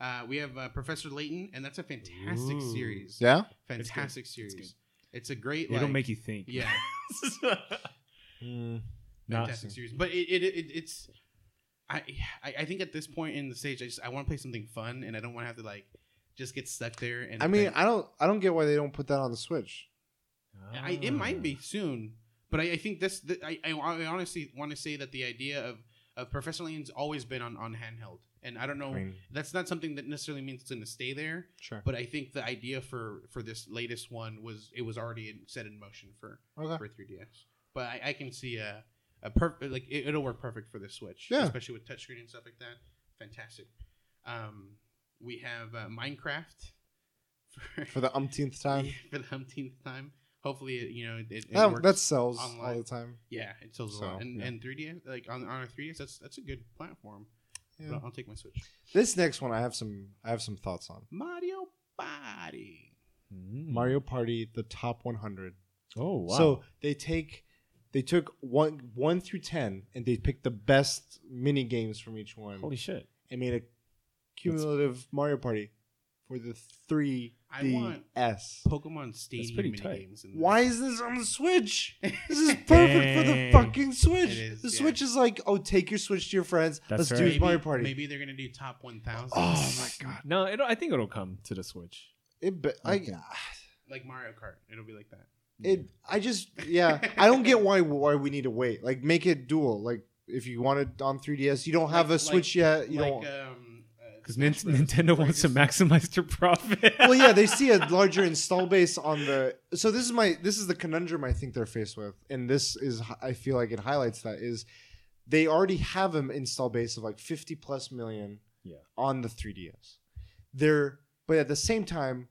Uh, we have uh, Professor Layton, and that's a fantastic Ooh. series. Yeah? Fantastic it's series. It's, it's a great... It'll like, make you think. Yeah. mm, fantastic series. But it, it, it it's... I, I I think at this point in the stage, I just I want to play something fun, and I don't want to have to, like, just get stuck there. And I mean, play. I don't I don't get why they don't put that on the Switch. Oh. I, it might be soon, but I, I think this... The, I, I honestly want to say that the idea of, of Professor Layton's always been on, on handheld. And I don't know, I mean, that's not something that necessarily means it's going to stay there. Sure. But I think the idea for, for this latest one was it was already in, set in motion for, okay. for three D S. But I, I can see a, a perfect, like, it, it'll work perfect for the Switch, yeah. especially with touchscreen and stuff like that. Fantastic. Um, we have uh, Minecraft. For, for the umpteenth time. Yeah, for the umpteenth time. Hopefully, it, you know, it, it that, works that sells online. all the time. Yeah, it sells so, a lot. And, yeah. and three D S, like on, on a three D S, that's, that's a good platform. Yeah. I'll take my Switch. This next one, I have some, I have some thoughts on Mario Party. Mm. Mario Party, the top one hundred. Oh wow! So they take, they took one, one through ten, and they picked the best mini games from each one. Holy shit! And made a cumulative That's... Mario Party for the three D S. I want Pokemon Stadium mini tight. games. In this. Why is this on the Switch? This is perfect for the fucking Switch. Is, the yeah. Switch is like, oh, take your Switch to your friends. That's Let's right. do maybe, Mario Party. Maybe they're gonna do top one thousand. Oh my god! No, it, I think it'll come to the Switch. It, be, like, I, like Mario Kart, it'll be like that. It, I just, yeah, I don't get why why we need to wait. Like, make it dual. Like, if you want it on three D S, you don't have like, a Switch like, yet. You like, don't. Um, because Nin- Nintendo wants to maximize their profit. Well, yeah, they see a larger install base on the. So this is my this is the conundrum I think they're faced with, and this is I feel like it highlights that is they already have an install base of like fifty plus million yeah. on the three D S. They're but at the same time,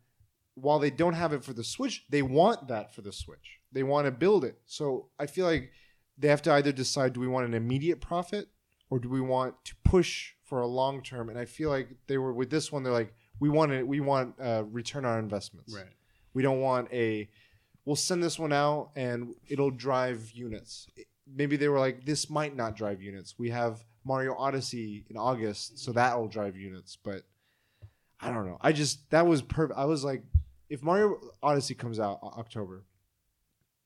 while they don't have it for the Switch, they want that for the Switch. They want to build it. So I feel like they have to either decide: do we want an immediate profit, or do we want to push for a long term? And I feel like they were with this one. They're like, we want it. We want uh, return on investments. Right. We don't want a. We'll send this one out, and it'll drive units. Maybe they were like, this might not drive units. We have Mario Odyssey in August, so that'll drive units. But I don't know. I just that was perfect. I was like, if Mario Odyssey comes out October.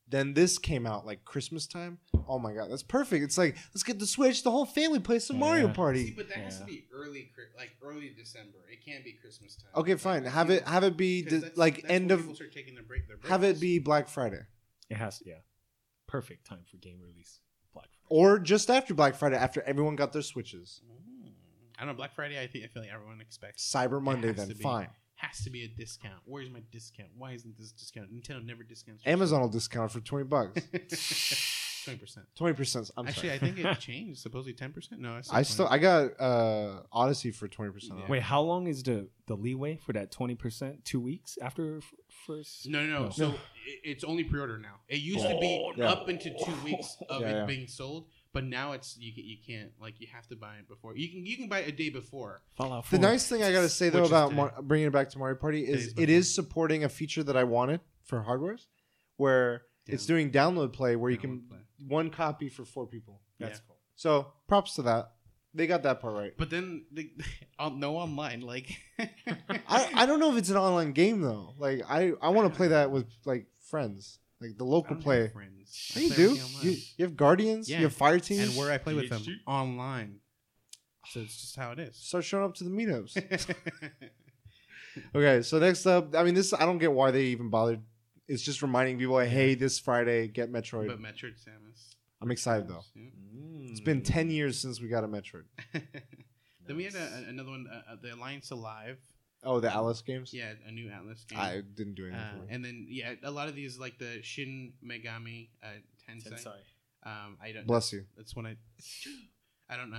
Then this came out like Christmas time. Oh my God, that's perfect. It's like, let's get the Switch. The whole family plays some yeah. Mario Party. See, but that yeah. has to be early, like early December. It can't be Christmas time. Okay, fine. Like, have it have it be de- that's, like that's end of. People start taking their break, their breaks. Have it be Black Friday. It has, yeah. Perfect time for game release. Black Friday. Or just after Black Friday, after everyone got their Switches. Mm. I don't know. Black Friday, I think I feel like everyone expects Cyber Monday. Then fine. Has to be a discount. Where's my discount? Why isn't this discount? Nintendo never discounts. Amazon will discount for twenty bucks. Twenty percent. Twenty percent. I'm actually, sorry. I think it changed. Supposedly ten percent. No, I still I got uh, Odyssey for twenty percent. Yeah. Wait, how long is the, the leeway for that twenty percent? Two weeks after f- first? No, no, no. no. So no. it's only pre-order now. It used oh, to be yeah. up into two weeks of yeah, it yeah. being sold. But now it's you. You can't like you have to buy it before you can. You can buy it a day before. Fallout four. The nice thing I gotta say though about Mar- bringing it back to Mario Party is it is supporting a feature that I wanted for hardwares, where yeah. it's doing download play where download you can play. One copy for four people. That's yeah. cool. So props to that. They got that part right. But then they, no online like. I I don't know if it's an online game though. Like I I want to play that with like friends. Like the local play. Friends. I I you play do. You, you have Guardians. Yeah. You have fire teams. And where I play with them online. So it's just how it is. Start showing up to the meetups. Okay, so next up, I mean, this I don't get why they even bothered. It's just reminding people, like, hey, this Friday, get Metroid. But Metroid Samus. I'm excited though. Yeah. Mm. It's been ten years since we got a Metroid. Nice. Then we had a, another one, uh, the Alliance Alive. Oh, the Atlas games? Yeah, a new Atlas game. I didn't do anything. Uh, and then, yeah, a lot of these, like the Shin Megami uh, Tensei. Tensei. Um, I don't. Bless know. You. That's one I. I don't know.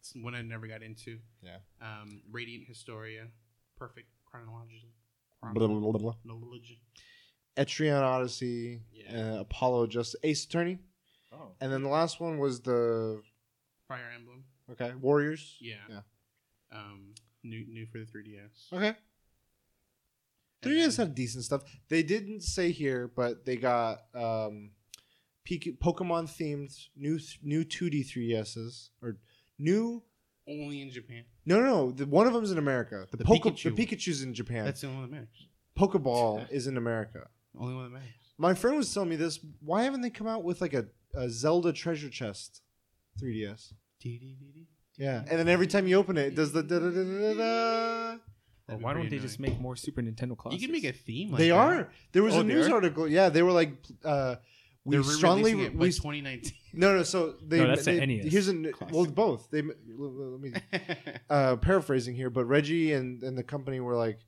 It's one I never got into. Yeah. Um, Radiant Historia, perfect chronological. Chronology. Etrian Odyssey. Yeah. Uh, Apollo Just Ace Attorney. Oh. And then the last one was the. Fire Emblem. Okay. Warriors. Yeah. Yeah. Um. New new for the three D S. Okay. three D S had decent stuff. They didn't say here, but they got um, Pokemon themed new new two D three D Ss or new only in Japan. No, no, the, one of them's in America. The, the, Poke, Pikachu. the Pikachu's in Japan. That's the only one that matters. Pokeball is in America. The only one that matters. My friend was telling me this. Why haven't they come out with like a, a Zelda treasure chest three D S? D D D D. Yeah, and then every time you open it, it does the da da da da da. Well, why don't they annoying. just make more Super Nintendo classics? You can make a theme. Like they that. are. There was oh, a news are? article. Yeah, they were like, uh, we They're strongly re- we twenty nineteen. No, no. So they. No, that's they, an N E S. Here's a classic. Well, both. They let me uh, paraphrasing here, but Reggie and, and the company were like,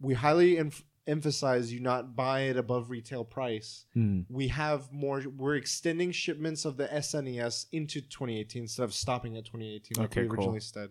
we highly em- emphasize you not buy it above retail price. Hmm. We have more. We're extending shipments of the S N E S into twenty eighteen instead of stopping at twenty eighteen like okay, we originally cool. said.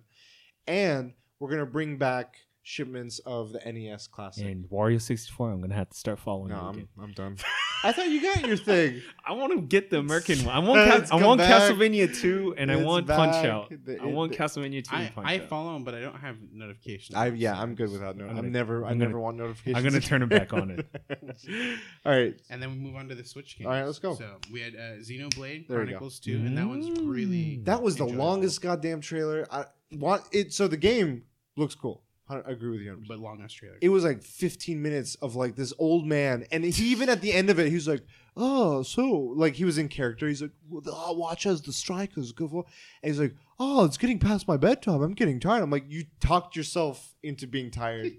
And we're gonna bring back shipments of the N E S Classic and Wario sixty-four. I'm gonna have to start following. No, you I'm, again. I'm done. I thought you got your thing. I want to get the American one. I want. Ca- I want back. Castlevania two, and it's I want back. Punch Out. The, it, I want the, Castlevania two. I, and Punch I, out. I follow them, but I don't have notifications. I yeah, I'm good without notifications. I'm, I'm never. I never gonna, want notifications. I'm gonna turn them back on it. All right, and then we move on to the Switch games. All right, let's go. So we had uh, Xenoblade there Chronicles two, mm. and that one's really. That was enjoyable. The longest goddamn trailer. I want it. So the game looks cool. I agree with you. But long ass trailer. It was like fifteen minutes of like this old man. And he even at the end of it, he was like, oh, so like he was in character. He's like, oh, watch as the strikers go for. And he's like, oh, it's getting past my bedtime. I'm getting tired. I'm like, you talked yourself into being tired.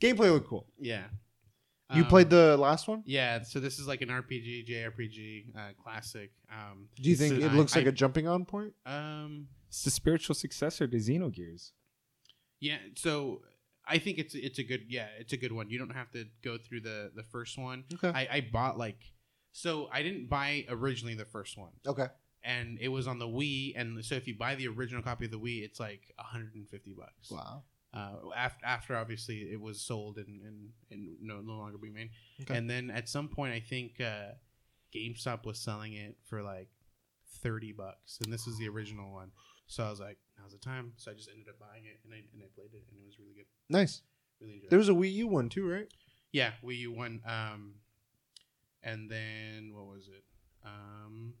Gameplay looked cool. Yeah. You um, played the last one? Yeah. So this is like an R P G, J R P G, uh, classic. Um, Do you think so it I, looks I, like I, a jumping on point? Um, It's the spiritual successor to Xenogears. Yeah, so I think it's it's a good yeah it's a good one. You don't have to go through the the first one. Okay. I, I bought like so I didn't buy originally the first one. Okay. And it was on the Wii, and so if you buy the original copy of the Wii, it's like one hundred fifty bucks. Wow. Uh, after, after obviously it was sold and and, and no no longer being made. Okay. And then at some point I think uh, GameStop was selling it for like thirty bucks, and this is the original one. So I was like, now's the time. So I just ended up buying it, and I and I played it, and it was really good. Nice. Really enjoyed it. There was a Wii U one too, right? Yeah, Wii U one. Um, and then what was it? Um.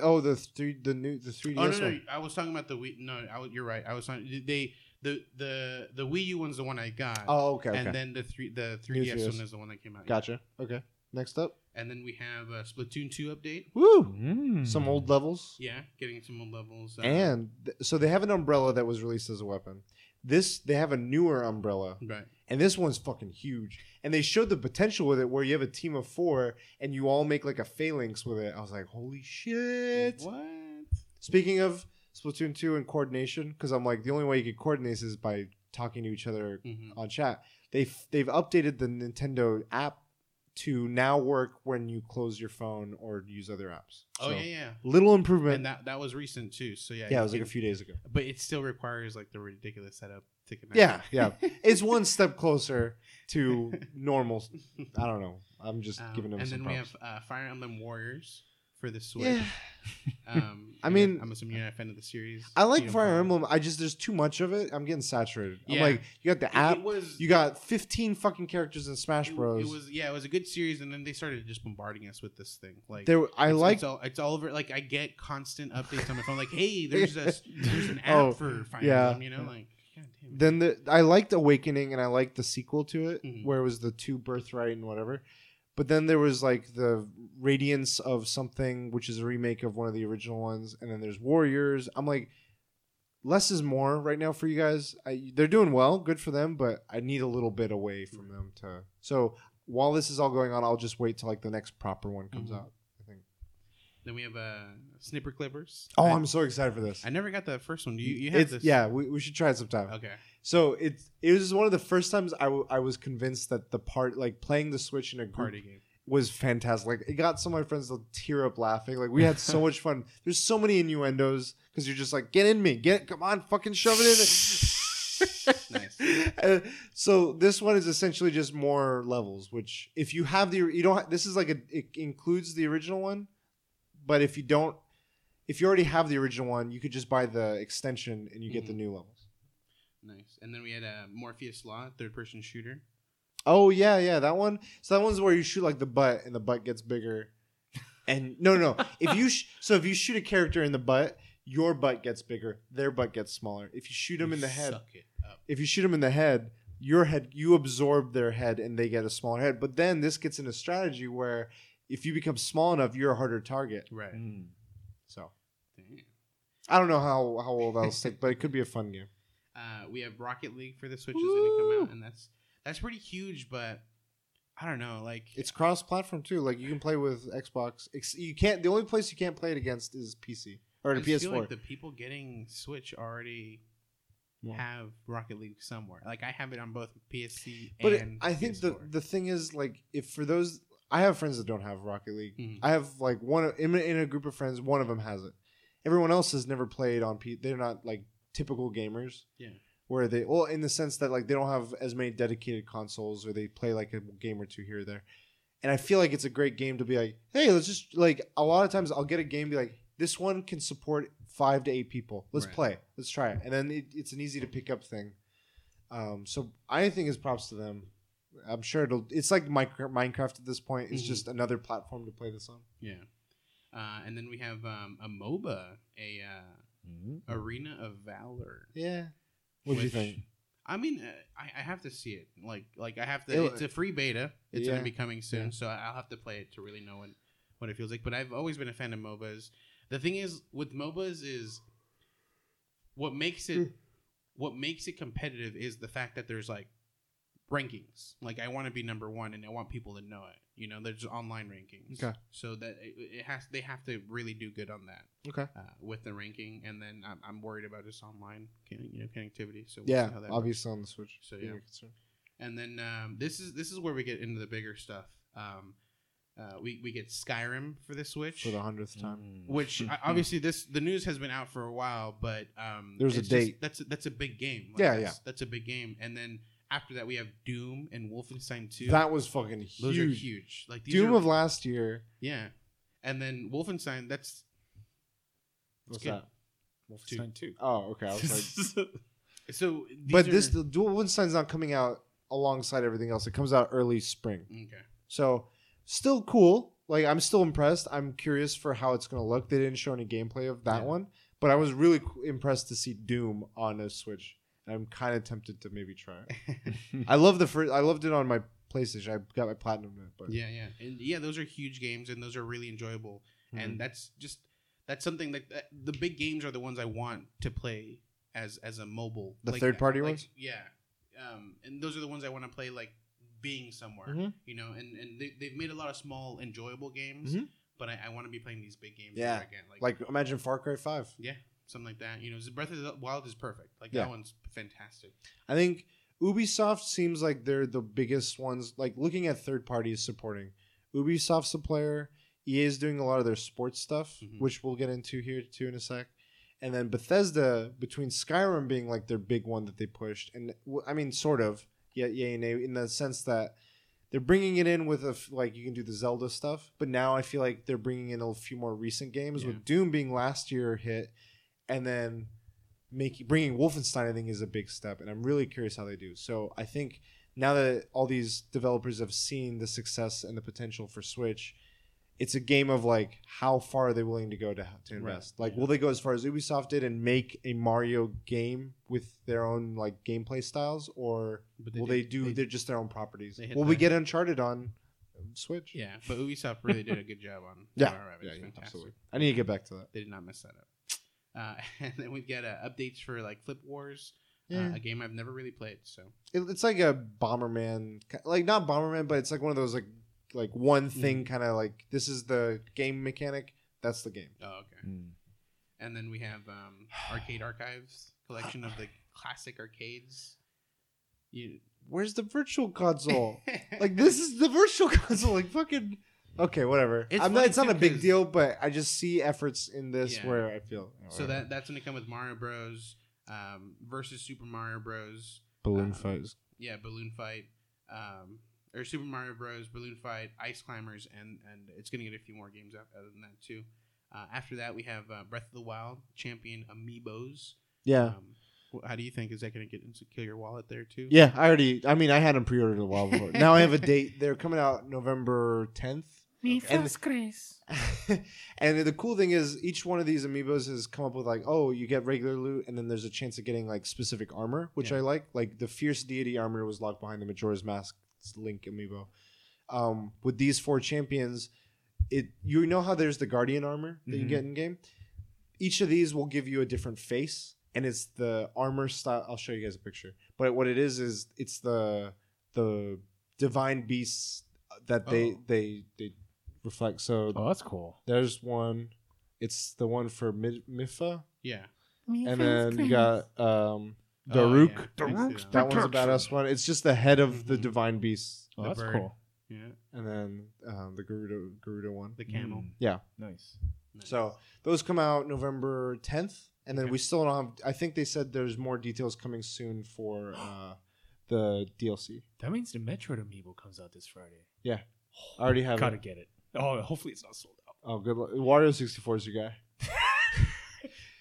Oh, the three, the new, the three D S oh, no, no, one. I was talking about the Wii. No, I, you're right. I was talking. They the the the Wii U one's the one I got. Oh, okay. And okay. then the three the three D S one is the one that came out. Gotcha. Yeah. Okay. Next up. And then we have a Splatoon two update. Woo! Mm. Some old levels. Yeah, getting some old levels. Uh, and th- so they have an umbrella that was released as a weapon. This they have a newer umbrella. Right. And this one's fucking huge. And they showed the potential with it where you have a team of four and you all make like a phalanx with it. I was like, holy shit. What? Speaking of Splatoon two and coordination, because I'm like, the only way you can coordinate is by talking to each other mm-hmm. on chat. They've, they've updated the Nintendo app to now work when you close your phone or use other apps. Oh, so, yeah, yeah. Little improvement. And that, that was recent, too. So, yeah. Yeah, it was like a few days ago. But it still requires like the ridiculous setup. Yeah, yeah. It's one step closer to normal. I don't know. I'm just um, giving them and some And then props. We have uh, Fire Emblem Warriors for the Switch. Yeah. um, I mean... I'm assuming you're not a fan of the series. I like Fire play. Emblem. I just... There's too much of it. I'm getting saturated. Yeah. I'm like, you got the app. It was, you got fifteen fucking characters in Smash Bros. It, it was... Yeah, it was a good series, and then they started just bombarding us with this thing. Like... There, I it's, like... It's all, it's all over... Like, I get constant updates on my phone. Like, hey, there's a, there's an app oh, for Fire yeah. Emblem, you know? Like... Then the I liked Awakening and I liked the sequel to it mm-hmm. where it was the two Birthright and whatever, but then there was like the Radiance of something which is a remake of one of the original ones, and then there's Warriors. I'm like, less is more right now for you guys. I, they're doing well, good for them, but I need a little bit away from mm-hmm. them to. So while this is all going on, I'll just wait till like the next proper one comes mm-hmm. out. Then we have uh, Snipper Clippers. Oh, I, I'm so excited for this. I never got the first one. You, you had it's, this. Yeah, we, we should try it sometime. Okay. So it, it was one of the first times I, w- I was convinced that the part, like playing the Switch in a party game was fantastic. Like, it got some of my friends to tear up laughing. Like, we had so much fun. There's so many innuendos because you're just like, get in me. Get, come on, fucking shove it in. Nice. Uh, so this one is essentially just more levels, which if you have the, you don't, have, this is like a, it includes the original one. But if you don't, if you already have the original one, you could just buy the extension and you get mm-hmm. the new levels. Nice. And then we had a Morpheus Law, third-person shooter. Oh, yeah, yeah, that one. So that one's where you shoot like the butt and the butt gets bigger. And no, no. if you sh- So if you shoot a character in the butt, your butt gets bigger, their butt gets smaller. If you shoot them you in the head, suck it up. If you shoot them in the head, your head, you absorb their head and they get a smaller head. But then this gets into strategy where... If you become small enough, you're a harder target. Right. Mm. So. Damn. I don't know how, how old that'll stick, but it could be a fun game. Uh, we have Rocket League for the Switch is going to come out, and that's that's pretty huge, but I don't know. Like It's cross-platform, too. Like, you can play with Xbox. You can't. The only place you can't play it against is P C or the P S four. I feel like the people getting Switch already... Yeah. Have Rocket League somewhere. Like, I have it on both P S C but and But I think P S four. the the thing is, like, if for those... I have friends that don't have Rocket League. Mm-hmm. I have like one in, in a group of friends. One of them has it. Everyone else has never played on P. They're not like typical gamers. Yeah. Where they well in the sense that like they don't have as many dedicated consoles, or they play like a game or two here or there. And I feel like it's a great game to be like, hey, let's just like a lot of times I'll get a game and be like, this one can support five to eight people. Let's right. play. Let's try it. And then it, it's an easy to pick up thing. Um. So I think it's props to them. I'm sure it'll. It's like Minecraft at this point. It's mm-hmm. just another platform to play this on. Yeah, uh, and then we have um, a MOBA, a uh, mm-hmm. Arena of Valor. Yeah. What do you think? I mean, uh, I, I have to see it. Like, like I have to. It'll, it's a free beta. It's yeah. going to be coming soon, yeah. so I'll have to play it to really know what, what it feels like. But I've always been a fan of MOBAs. The thing is, with MOBAs, is what makes it, what makes it competitive is the fact that there's like. rankings. Like, I want to be number one, and I want people to know it. You know, there's online rankings. Okay. So that it, it has, they have to really do good on that. Okay. Uh, with the ranking, and then I'm, I'm worried about just online, you know, connectivity. So we'll yeah, see how that obviously works. On the Switch. So yeah. And then um, this is this is where we get into the bigger stuff. Um, uh, we we get Skyrim for the Switch for the hundredth time. Mm. Which I, obviously this the news has been out for a while, but um, there's a date. Just, that's a, that's a big game. Like, yeah, that's, yeah. That's a big game, and then. After that, we have Doom and Wolfenstein two. That was fucking huge. Those are huge. Like these Doom are, of last year. Yeah. And then Wolfenstein, that's... What's good. That? Wolfenstein two. two. Oh, okay. I was like... so, but are... this the Wolfenstein's not coming out alongside everything else. It comes out early spring. Okay. So, still cool. Like, I'm still impressed. I'm curious for how it's going to look. They didn't show any gameplay of that yeah. one. But I was really impressed to see Doom on a Switch. I'm kind of tempted to maybe try it. I love the first. I loved it on my PlayStation. I got my platinum in it, but yeah, yeah, and yeah. Those are huge games, and those are really enjoyable. Mm-hmm. And that's just that's something that, that the big games are the ones I want to play as as a mobile. The like, third party like, ones. Yeah, um, and those are the ones I want to play like being somewhere, mm-hmm. you know. And and they, they've made a lot of small enjoyable games, mm-hmm. but I, I want to be playing these big games. Yeah, again. Like, like imagine Far Cry five. Yeah. Something like that, you know. Breath of the Wild is perfect. Like yeah. that one's fantastic. I think Ubisoft seems like they're the biggest ones. Like looking at third parties supporting, Ubisoft's a player. E A is doing a lot of their sports stuff, mm-hmm. which we'll get into here too in a sec. And then Bethesda, between Skyrim being like their big one that they pushed, and I mean, sort of, yeah, yeah, in the sense that they're bringing it in with a f- like you can do the Zelda stuff, but now I feel like they're bringing in a few more recent games yeah. with Doom being last year hit. And then making bringing Wolfenstein, I think, is a big step. And I'm really curious how they do. So I think now that all these developers have seen the success and the potential for Switch, it's a game of, like, how far are they willing to go to, to invest? Right. Like, yeah. will they go as far as Ubisoft did and make a Mario game with their own, like, gameplay styles? Or they will did, they do they, they're just their own properties? Will we get Uncharted on Switch? Yeah, but Ubisoft really did a good job on yeah. Mario Rabbit. Yeah, yeah, absolutely. I need to get back to that. They did not mess that up. Uh, and then we've got uh, updates for like Flip Wars, yeah. uh, a game I've never really played. So it, it's like a Bomberman, like not Bomberman, but it's like one of those like like one thing mm. kind of like this is the game mechanic. That's the game. Oh, okay. Mm. And then we have um, Arcade Archives collection of the classic arcades. You where's the virtual console? Like this is the virtual console. Like fucking. Okay, whatever. It's, I'm not, it's not a big deal, but I just see efforts in this yeah. where I feel. Oh, so that, that's going to come with Mario Bros. Um, versus Super Mario Bros. Balloon um, Fights. Yeah, Balloon Fight. Um, or Super Mario Bros., Balloon Fight, Ice Climbers, and, and it's going to get a few more games out other than that, too. Uh, after that, we have uh, Breath of the Wild, Champion Amiibos. Yeah. Um, how do you think? Is that going to get into kill your wallet there, too? Yeah, I already... I mean, I had them pre-ordered a while before. Now I have a date. They're coming out November tenth. Me okay. first, Chris. And the cool thing is each one of these Amiibos has come up with like, oh, you get regular loot, and then there's a chance of getting like specific armor, which yeah. I like. Like the Fierce Deity armor was locked behind the Majora's Mask Link Amiibo. Um, with these four champions, it you know how there's the Guardian armor that mm-hmm. you get in-game? Each of these will give you a different face, and it's the armor style. I'll show you guys a picture. But what it is is it's the the divine beasts that they oh. they they reflect. So oh, that's cool. There's one. It's the one for Mid- Mifa. Yeah. Mifa's and then you got um, Daruk. Oh, yeah. Daruk. That one's a badass one. It's just the head of mm-hmm. the divine beast. Oh, that's bird. Cool. Yeah. And then um, the Garuda Garuda one. The camel. Mm. Yeah. Nice. nice. So those come out November tenth, and then okay. we still don't have. I think they said there's more details coming soon for uh, the D L C. That means the Metroid Amiibo comes out this Friday. Yeah. I already have. Gotta it. get it. Oh, hopefully it's not sold out. Oh, good luck. Wario sixty-four is your guy.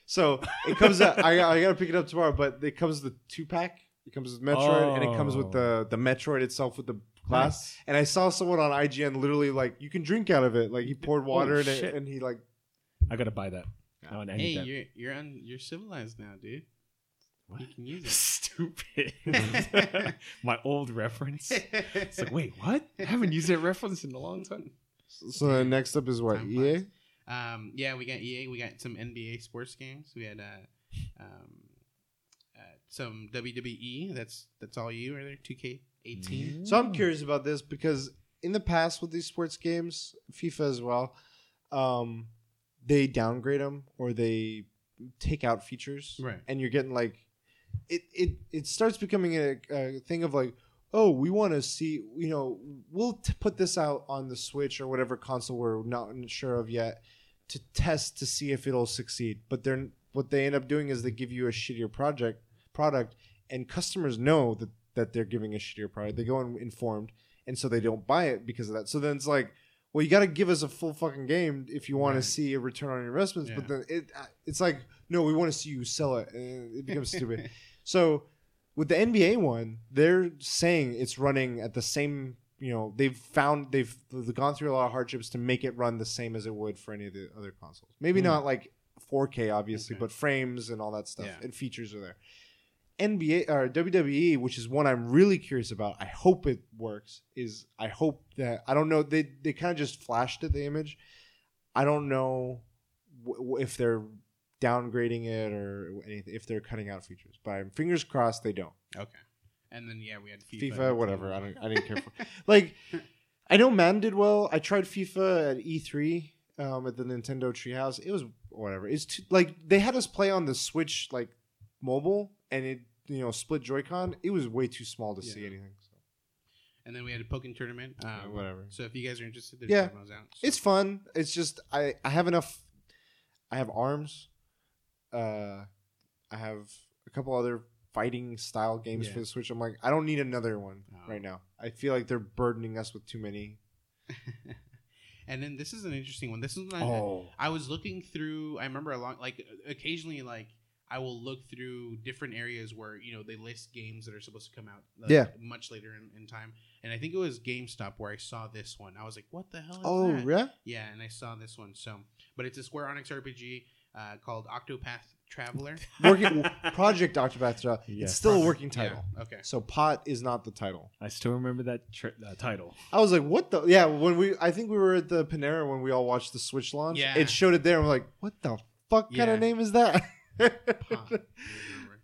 So it comes out. I, I got to pick it up tomorrow, but it comes with the two-pack. It comes with Metroid, oh. and it comes with the, the Metroid itself with the glass. Nice. And I saw someone on I G N literally like, you can drink out of it. Like he poured water oh, in shit. it, and he like. I got to buy that. I want to hey, that. you're you're, on, you're civilized now, dude. What? You can use it. Stupid. My old reference. It's like, wait, what? I haven't used that reference in a long time. So the next up is what, Time E A? Plans. Um, yeah, we got E A. We got some N B A sports games. We had uh, um, uh, some W W E. That's that's all you right there. two K eighteen. Ooh. So I'm curious about this because in the past with these sports games, FIFA as well, um, they downgrade them or they take out features. Right. And you're getting like, it it, it starts becoming a, a thing of like, oh, we want to see, you know, we'll t- put this out on the Switch or whatever console we're not sure of yet to test to see if it'll succeed. But they're, what they end up doing is they give you a shittier project product, and customers know that, that they're giving a shittier product. They go in informed, and so they don't buy it because of that. So then it's like, well, you got to give us a full fucking game if you want right. to see a return on your investments. Yeah. But then it it's like, no, we want to see you sell it. And it becomes stupid. So... with the N B A one, they're saying it's running at the same, you know, they've found, they've, they've gone through a lot of hardships to make it run the same as it would for any of the other consoles. Maybe mm. not like four K, obviously, okay. but frames and all that stuff yeah. and features are there. N B A or W W E, which is one I'm really curious about. I hope it works. Is I hope that, I don't know, they, they kind of just flashed it, the image. I don't know w- if they're downgrading it or anything, if they're cutting out features, but I'm fingers crossed they don't. Okay. And then yeah, we had FIFA, FIFA whatever. I don't. I didn't care for. Like, I know Madden did well. I tried FIFA at E three um, at the Nintendo Treehouse. It was whatever. It's too, like they had us play on the Switch like mobile, and it you know split Joy-Con. It was way too small to yeah. see anything. So. And then we had a Pokemon tournament. Um, yeah, whatever. So if you guys are interested, there's yeah. demos out. So. It's fun. It's just I I have enough. I have arms. Uh, I have a couple other fighting style games yeah. for the Switch. I'm like, I don't need another one no. right now. I feel like they're burdening us with too many. And then this is an interesting one. This is one oh. I, I was looking through. I remember a long, like occasionally, like I will look through different areas where you know they list games that are supposed to come out like, yeah. much later in, in time. And I think it was GameStop where I saw this one. I was like, what the hell? Is oh that? yeah, yeah. And I saw this one. So, but it's a Square Enix R P G. Uh, called Octopath Traveler. Working Project Octopath Traveler. Yeah. It's still Project, a working title. Yeah. Okay. So Pot is not the title. I still remember that tri- uh, title. I was like, what the? Yeah, when we, I think we were at the Panera when we all watched the Switch launch. Yeah. It showed it there. And we're like, what the fuck yeah. kind of name is that? Pot,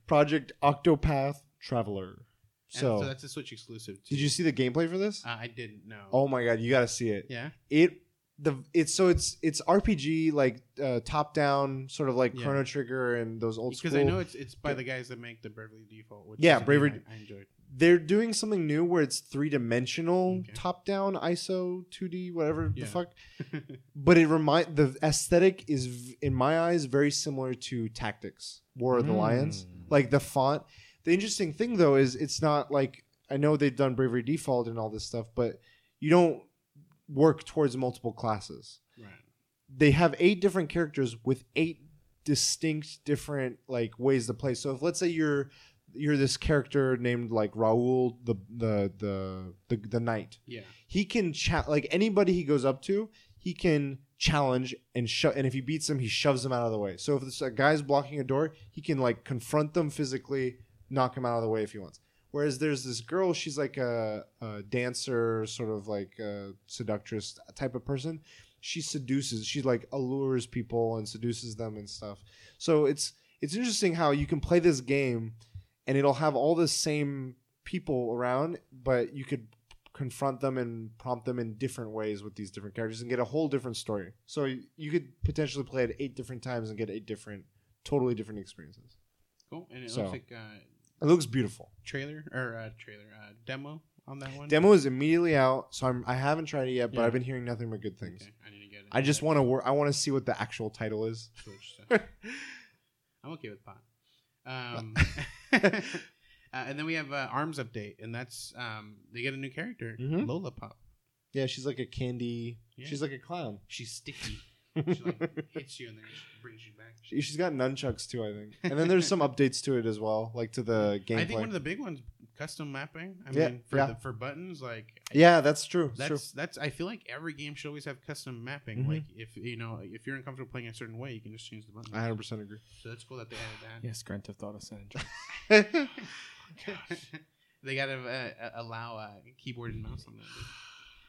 Project Octopath Traveler. So, so that's a Switch exclusive. Too. Did you see the gameplay for this? Uh, I didn't know. Oh my God. You got to see it. Yeah. It The it's so it's it's R P G like uh, top down sort of like yeah. Chrono Trigger and those old because school. Because I know it's it's by yeah. the guys that make the Bravely Default. Which yeah, Bravely. I, I enjoyed. They're doing something new where it's three dimensional, okay. top down, I S O, two D, whatever yeah. the fuck. But it remind the aesthetic is in my eyes very similar to Tactics, War of mm. the Lions. Like the font. The interesting thing though is it's not like I know they've done Bravely Default and all this stuff, but you don't. Work towards multiple classes. Right. They have eight different characters with eight distinct different like ways to play. So if let's say you're you're this character named like Raul the the the the, the knight. Yeah. He can cha- like anybody he goes up to, he can challenge and sho- and if he beats them, he shoves them out of the way. So if this a guy's blocking a door, he can like confront them physically, knock him out of the way if he wants. Whereas there's this girl, she's like a, a dancer, sort of like a seductress type of person. She seduces, she like allures people and seduces them and stuff. So it's it's interesting how you can play this game and it'll have all the same people around, but you could confront them and prompt them in different ways with these different characters and get a whole different story. So you could potentially play it eight different times and get eight different, totally different experiences. Cool. And it so. looks like... Uh It looks beautiful. Trailer or uh, trailer uh, demo on that one. Demo is immediately out, so I'm I haven't tried it yet, but yeah. I've been hearing nothing but good things. Okay. I need to get it. I just want to work. I want to see what the actual title is. Switch, so. I'm okay with Pot. Um, uh, and then we have uh, ARMS update, and that's um, they get a new character, mm-hmm. Lollipop. Yeah, she's like a candy. Yeah. She's like a clown. She's sticky. She like hits you and then she brings you back. She, she's got nunchucks too, I think. And then there's some updates to it as well, like to the gameplay. I think one of the big ones, custom mapping. I yeah, mean, for yeah. the, for buttons, like yeah, that's true. That's true. that's. I feel like every game should always have custom mapping. Mm-hmm. Like if you know if you're uncomfortable playing a certain way, you can just change the buttons. I one hundred percent agree. So that's cool that they added that. Yes, Grand Theft Auto San Andreas. They gotta uh, allow uh, keyboard and mouse on that.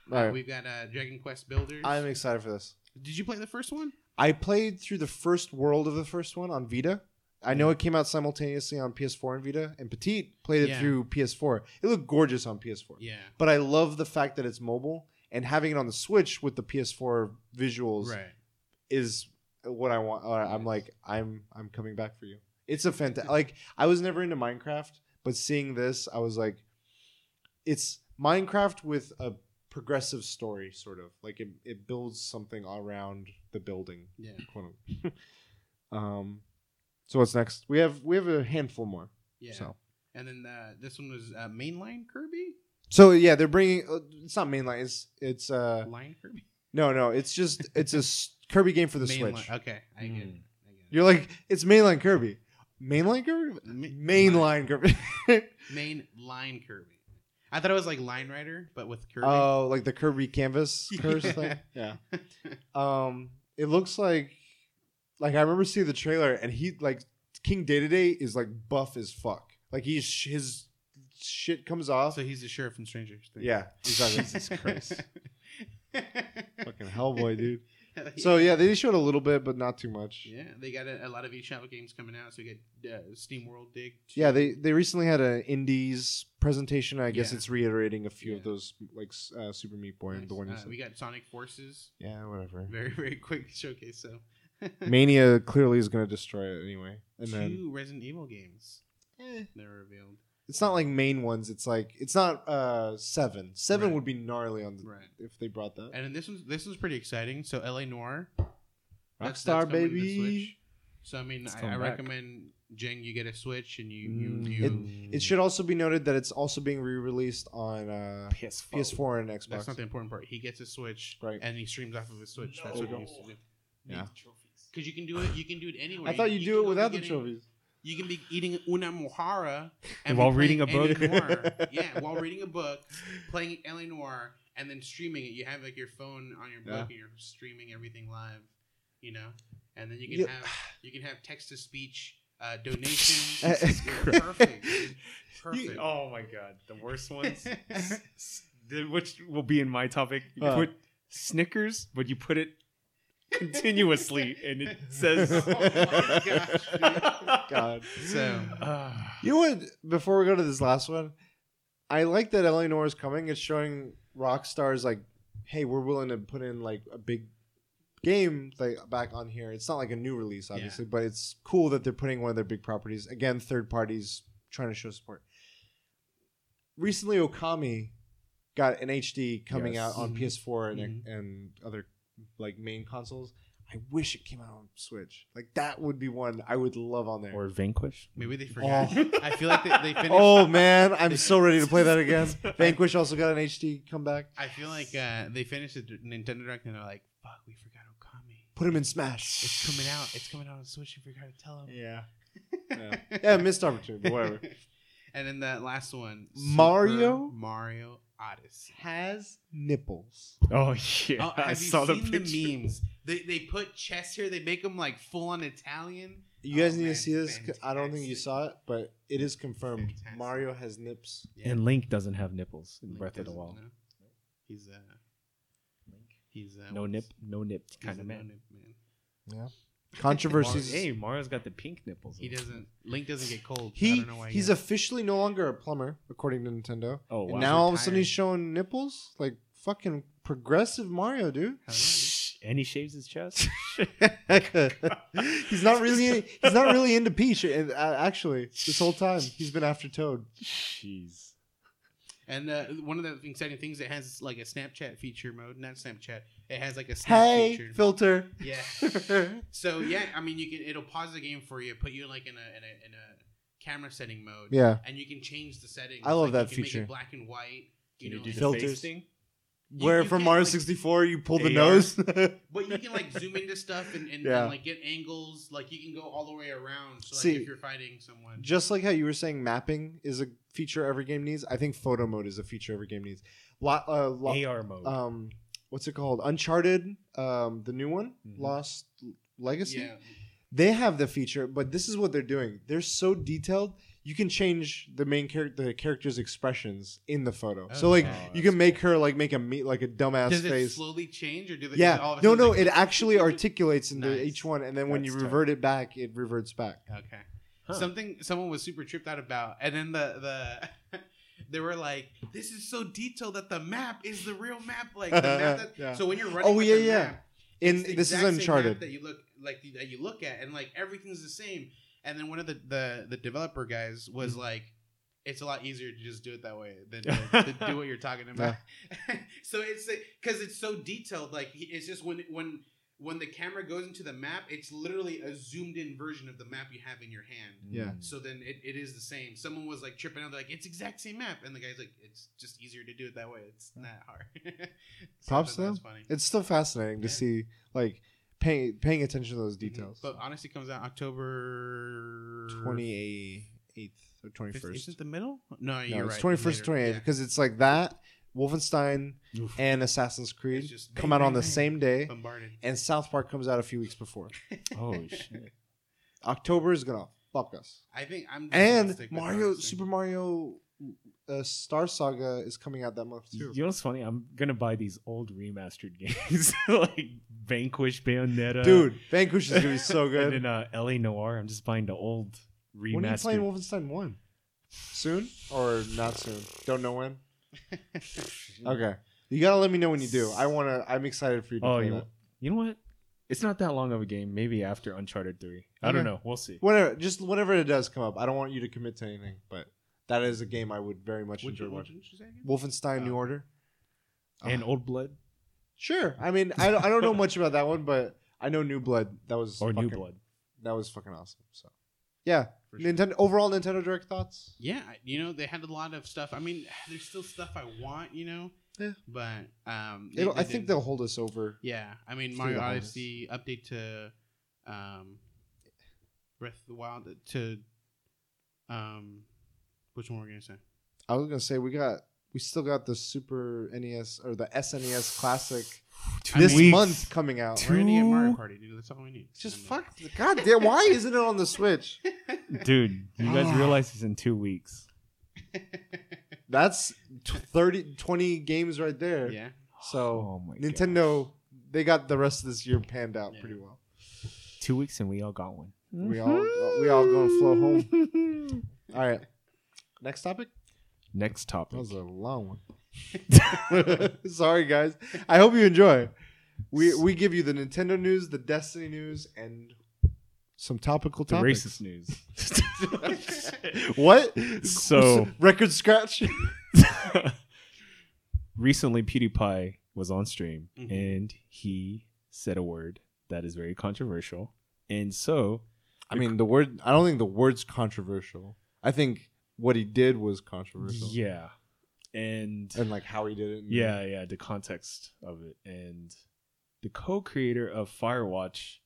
All right. Uh, we've got uh, Dragon Quest Builders. I'm excited for this. Did you play the first one? I played through the first world of the first one on Vita. I know yeah. it came out simultaneously on P S four and Vita, and Petite played it yeah. through P S four. It looked gorgeous on P S four. Yeah. But I love the fact that it's mobile, and having it on the Switch with the P S four visuals right. is what I want. I'm like, I'm I'm coming back for you. It's a fantastic... like, I was never into Minecraft, but seeing this, I was like, it's Minecraft with a progressive story, sort of. Like, it, it builds something around the building. Yeah. um... So what's next? We have we have a handful more. Yeah. So. And then uh, this one was uh, mainline Kirby. So yeah, they're bringing. Uh, it's not mainline. It's it's. Uh, Line Kirby. No, no. It's just it's a Kirby game for the mainline. Switch. Okay, I get, mm. it. I get it. You're like it's mainline Kirby. Mainline Kirby. Mainline Kirby. Mainline Kirby. I thought it was like Line Rider, but with Kirby. Oh, like the Kirby canvas curse yeah. thing. Yeah. Um. It looks like. Like, I remember seeing the trailer, and he, like, King Day-to-Day is, like, buff as fuck. Like, he's his shit comes off. So he's the sheriff from Stranger Things. Yeah, exactly. Jesus Christ. Fucking Hellboy, dude. Yeah. So, yeah, they showed a little bit, but not too much. Yeah, they got a, a lot of eShop games coming out, so we got uh, SteamWorld Dig. Too. Yeah, they, they recently had an Indies presentation. I guess yeah. it's reiterating a few yeah. of those, like, uh, Super Meat Boy. Nice. And the one uh, we got Sonic Forces. Yeah, whatever. Very, very quick showcase, so... Mania clearly is going to destroy it anyway. And Two then, Resident Evil games. Eh. They're revealed. It's not like main ones. It's like it's not uh, seven. Seven right. would be gnarly on the, right. if they brought that. And then this was this was pretty exciting. So L A Noire, Rockstar baby. So I mean, I, I recommend Jang you get a Switch and you mm. you. you it, it should also be noted that it's also being re-released on uh, P S four. P S four and Xbox. That's not the important part. He gets a Switch, right. and he streams off of his Switch. No. That's what he used to do. Yeah. Because you can do it, you can do it anywhere. I thought you'd you do it without the trophies. You can be eating una mojara and while reading a book. yeah, while reading a book, playing L A Noire, and then streaming it. You have like your phone on your book, yeah. and you're streaming everything live. You know, and then you can yeah. have you can have text to speech uh, donations. perfect, perfect. You, oh my god, the worst ones, which will be in my topic. You uh, put Snickers, but you put it. Continuously, and it says, "Oh my gosh, God!" So, uh, you know what? Before we go to this last one, I like that L A Noire is coming. It's showing Rockstar's like, "Hey, we're willing to put in like a big game like back on here." It's not like a new release, obviously, yeah. but it's cool that they're putting one of their big properties again. Third parties trying to show support. Recently, Okami got an H D coming yes. out on mm-hmm. P S four and, mm-hmm. and other. Like main consoles. I wish it came out on Switch. Like that would be one I would love on there. Or Vanquish. Maybe they forgot. Oh. I feel like they, they finished. Oh man, I'm so ready to play that again. Vanquish also got an H D comeback. I feel like uh, they finished the Nintendo Direct and they're like, "Fuck, we forgot Okami. Put him in Smash. It's coming out. It's coming out on Switch. You forgot to tell him." Yeah. Yeah, yeah missed opportunity. But whatever. And then that last one, Mario. Super Mario. Odyssey has nipples. Oh yeah, oh, I saw the pictures. The memes. They they put chest here. They make them like full on Italian. You guys oh, need man, to see this. Fantastic. I don't think you saw it, but it is confirmed. Fantastic. Mario has nips, yeah. and Link doesn't have nipples in Link Breath of the Wild. No. He's uh, Link. He's uh, no nip, no nipped kind of man. No man. Yeah. Controversies. Mario's, hey, Mario's got the pink nipples. He doesn't. Link doesn't get cold. He, I don't know why he's yet. Officially no longer a plumber, according to Nintendo. Oh, wow. And now all of a sudden he's showing nipples? Like, fucking progressive Mario, dude. Yeah, dude. And he shaves his chest. he's not really he's not really into Peach, and uh, actually, this whole time. He's been after Toad. Jeez. And uh, one of the exciting things, it has like a Snapchat feature mode. Not Snapchat. It has like a snap hey, feature. Filter. Yeah. So yeah, I mean, you can. It'll pause the game for you, put you like in a in a in a camera setting mode. Yeah. And you can change the settings. I love like, that you can feature. Make it black and white. You can know, you do filters. The face thing? Where you, from Mario like, sixty-four, you pull the A R. Nose. But you can like zoom into stuff and, and, yeah. and like get angles. Like you can go all the way around. So like, See, if you're fighting someone, just like how you were saying, mapping is a feature every game needs. I think photo mode is a feature every game needs. Lot, uh, lot, A R mode. Um, what's it called? Uncharted, um, the new one, mm-hmm. Lost Legacy. Yeah. They have the feature, but this is what they're doing. They're so detailed. You can change the main character, the character's expressions in the photo. Oh, so like, wow, you can make cool. her like make a meat like a dumbass face. Does it face. Slowly change or do they? Yeah, all of a no, no. Like, it actually articulates into nice. Each one, and then that's when you revert tough. It back, it reverts back. Okay. Huh. Something someone was super tripped out about. And then the, the they were like, this is so detailed that the map is the real map. Like the map that, yeah. So when you're running oh, with yeah, the yeah. map, in it's the this is Uncharted map that you look like that you look at and like everything's the same. And then one of the, the, the developer guys was mm-hmm. like, it's a lot easier to just do it that way than to, to do what you're talking about. Yeah. So it's because it's so detailed. Like it's just when when when the camera goes into the map, it's literally a zoomed in version of the map you have in your hand. Yeah. So then it, it is the same. Someone was like tripping out. They're like, it's exact same map. And the guy's like, it's just easier to do it that way. It's not hard. So props though. It's still fascinating yeah. to see like paying paying attention to those details. Mm-hmm. But honestly, it comes out October twenty-eighth. Or twenty-first. Is it the middle? No, you're no, it's right. It's twenty-first, twenty-eighth. Because yeah. it's like that, Wolfenstein, oof. And Assassin's Creed come bang, out on the bang, same day. Bombarded. And South Park comes out a few weeks before. Oh, shit. October is going to fuck us. I think I'm... And Mario, Super Mario uh, Star Saga is coming out that month, too. You know what's funny? I'm going to buy these old remastered games. Like Vanquish, Bayonetta. Dude, Vanquish is going to be so good. And then uh, L A Noire. I'm just buying the old... Remastered. When are you playing Wolfenstein one? Soon or not soon? Don't know when. Okay, you gotta let me know when you do. I wanna. I'm excited for you to oh, play you that. Know, you know what? It's not that long of a game. Maybe after Uncharted three. Okay. I don't know. We'll see. Whatever. Just whenever it does come up. I don't want you to commit to anything, but that is a game I would very much would enjoy you, watching. Wolfenstein: oh. New Order and oh. Old Blood. Sure. I mean, I don't, I don't know much about that one, but I know New Blood. That was or fucking, New Blood. That was fucking awesome. So. Yeah, sure. Nintendo overall Nintendo Direct thoughts? Yeah, you know, they had a lot of stuff. I mean, there's still stuff I want, you know? Yeah. But um, they, they I think they'll hold us over. Yeah, I mean, Mario Odyssey update to um, Breath of the Wild to... um, which one were we going to say? I was going to say we got... We still got the Super N E S or the S N E S Classic two this weeks. Month coming out. Two? We're gonna get Mario Party, dude. That's all we need. Just fuck the goddamn. Why isn't it on the Switch, dude? You guys realize it's in two weeks. That's thirty, twenty games right there. Yeah. So oh Nintendo, gosh. They got the rest of this year panned out yeah. pretty well. Two weeks and we all got one. We all we all gonna flow home. All right. Next topic. Next topic. That was a long one. Sorry, guys. I hope you enjoy. We we give you the Nintendo news, the Destiny news, and some topical the topics. Racist news. What? So record scratch. Recently, PewDiePie was on stream, mm-hmm. and he said a word that is very controversial. And so, I mean, the word. I don't think the word's controversial. I think. What he did was controversial. Yeah. And and like how he did it. Yeah, yeah, the context of it. And the co-creator of Firewatch.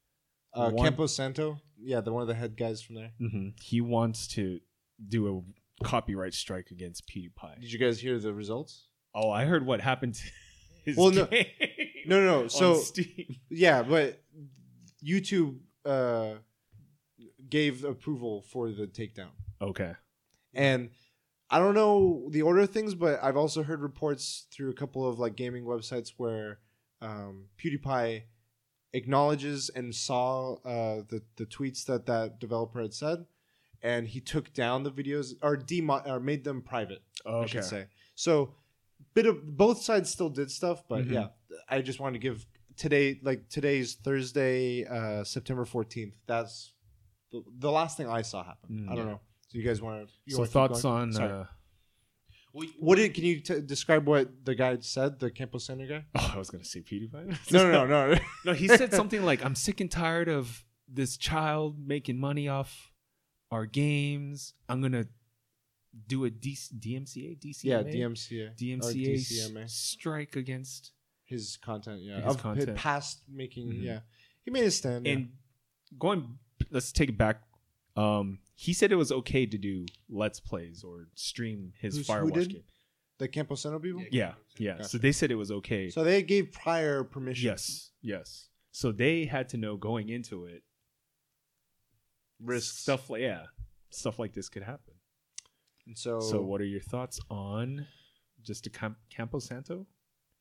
Uh, want- Campo Santo. Yeah, the one of the head guys from there. Mm-hmm. He wants to do a copyright strike against PewDiePie. Did you guys hear the results? Oh, I heard what happened to his well, game no, no, no. So, on Steam. Yeah, but YouTube uh, gave approval for the takedown. Okay. And I don't know the order of things, but I've also heard reports through a couple of like gaming websites where um, PewDiePie acknowledges and saw uh, the the tweets that that developer had said, and he took down the videos or demo- or made them private. Okay. I should say. So, bit of both sides still did stuff, but mm-hmm. yeah, I just wanted to give today like today's Thursday, uh, September fourteenth. That's the, the last thing I saw happen. Mm-hmm. I don't know. So you guys want to? Some thoughts on uh, what did? Can you t- describe what the guy said? The Campo Santo guy? Oh, I was gonna say PewDiePie. no, no, no, no. No, he said something like, "I'm sick and tired of this child making money off our games. I'm gonna do a D C- D M C A, D C M A, yeah, D M C A, D M C A D C M A. S- strike against his content. Yeah, his of content. Past making. Mm-hmm. Yeah, he made a stand. And yeah. going, let's take it back. Um, he said it was okay to do Let's Plays or stream his Who's, Firewatch game. The Campo Santo people? Yeah, yeah. Gotcha. So they said it was okay. So they gave prior permission. Yes, yes. So they had to know going into it. Risks. Stuff like, yeah, stuff like this could happen. And so, so what are your thoughts on just the Camp- Campo Santo?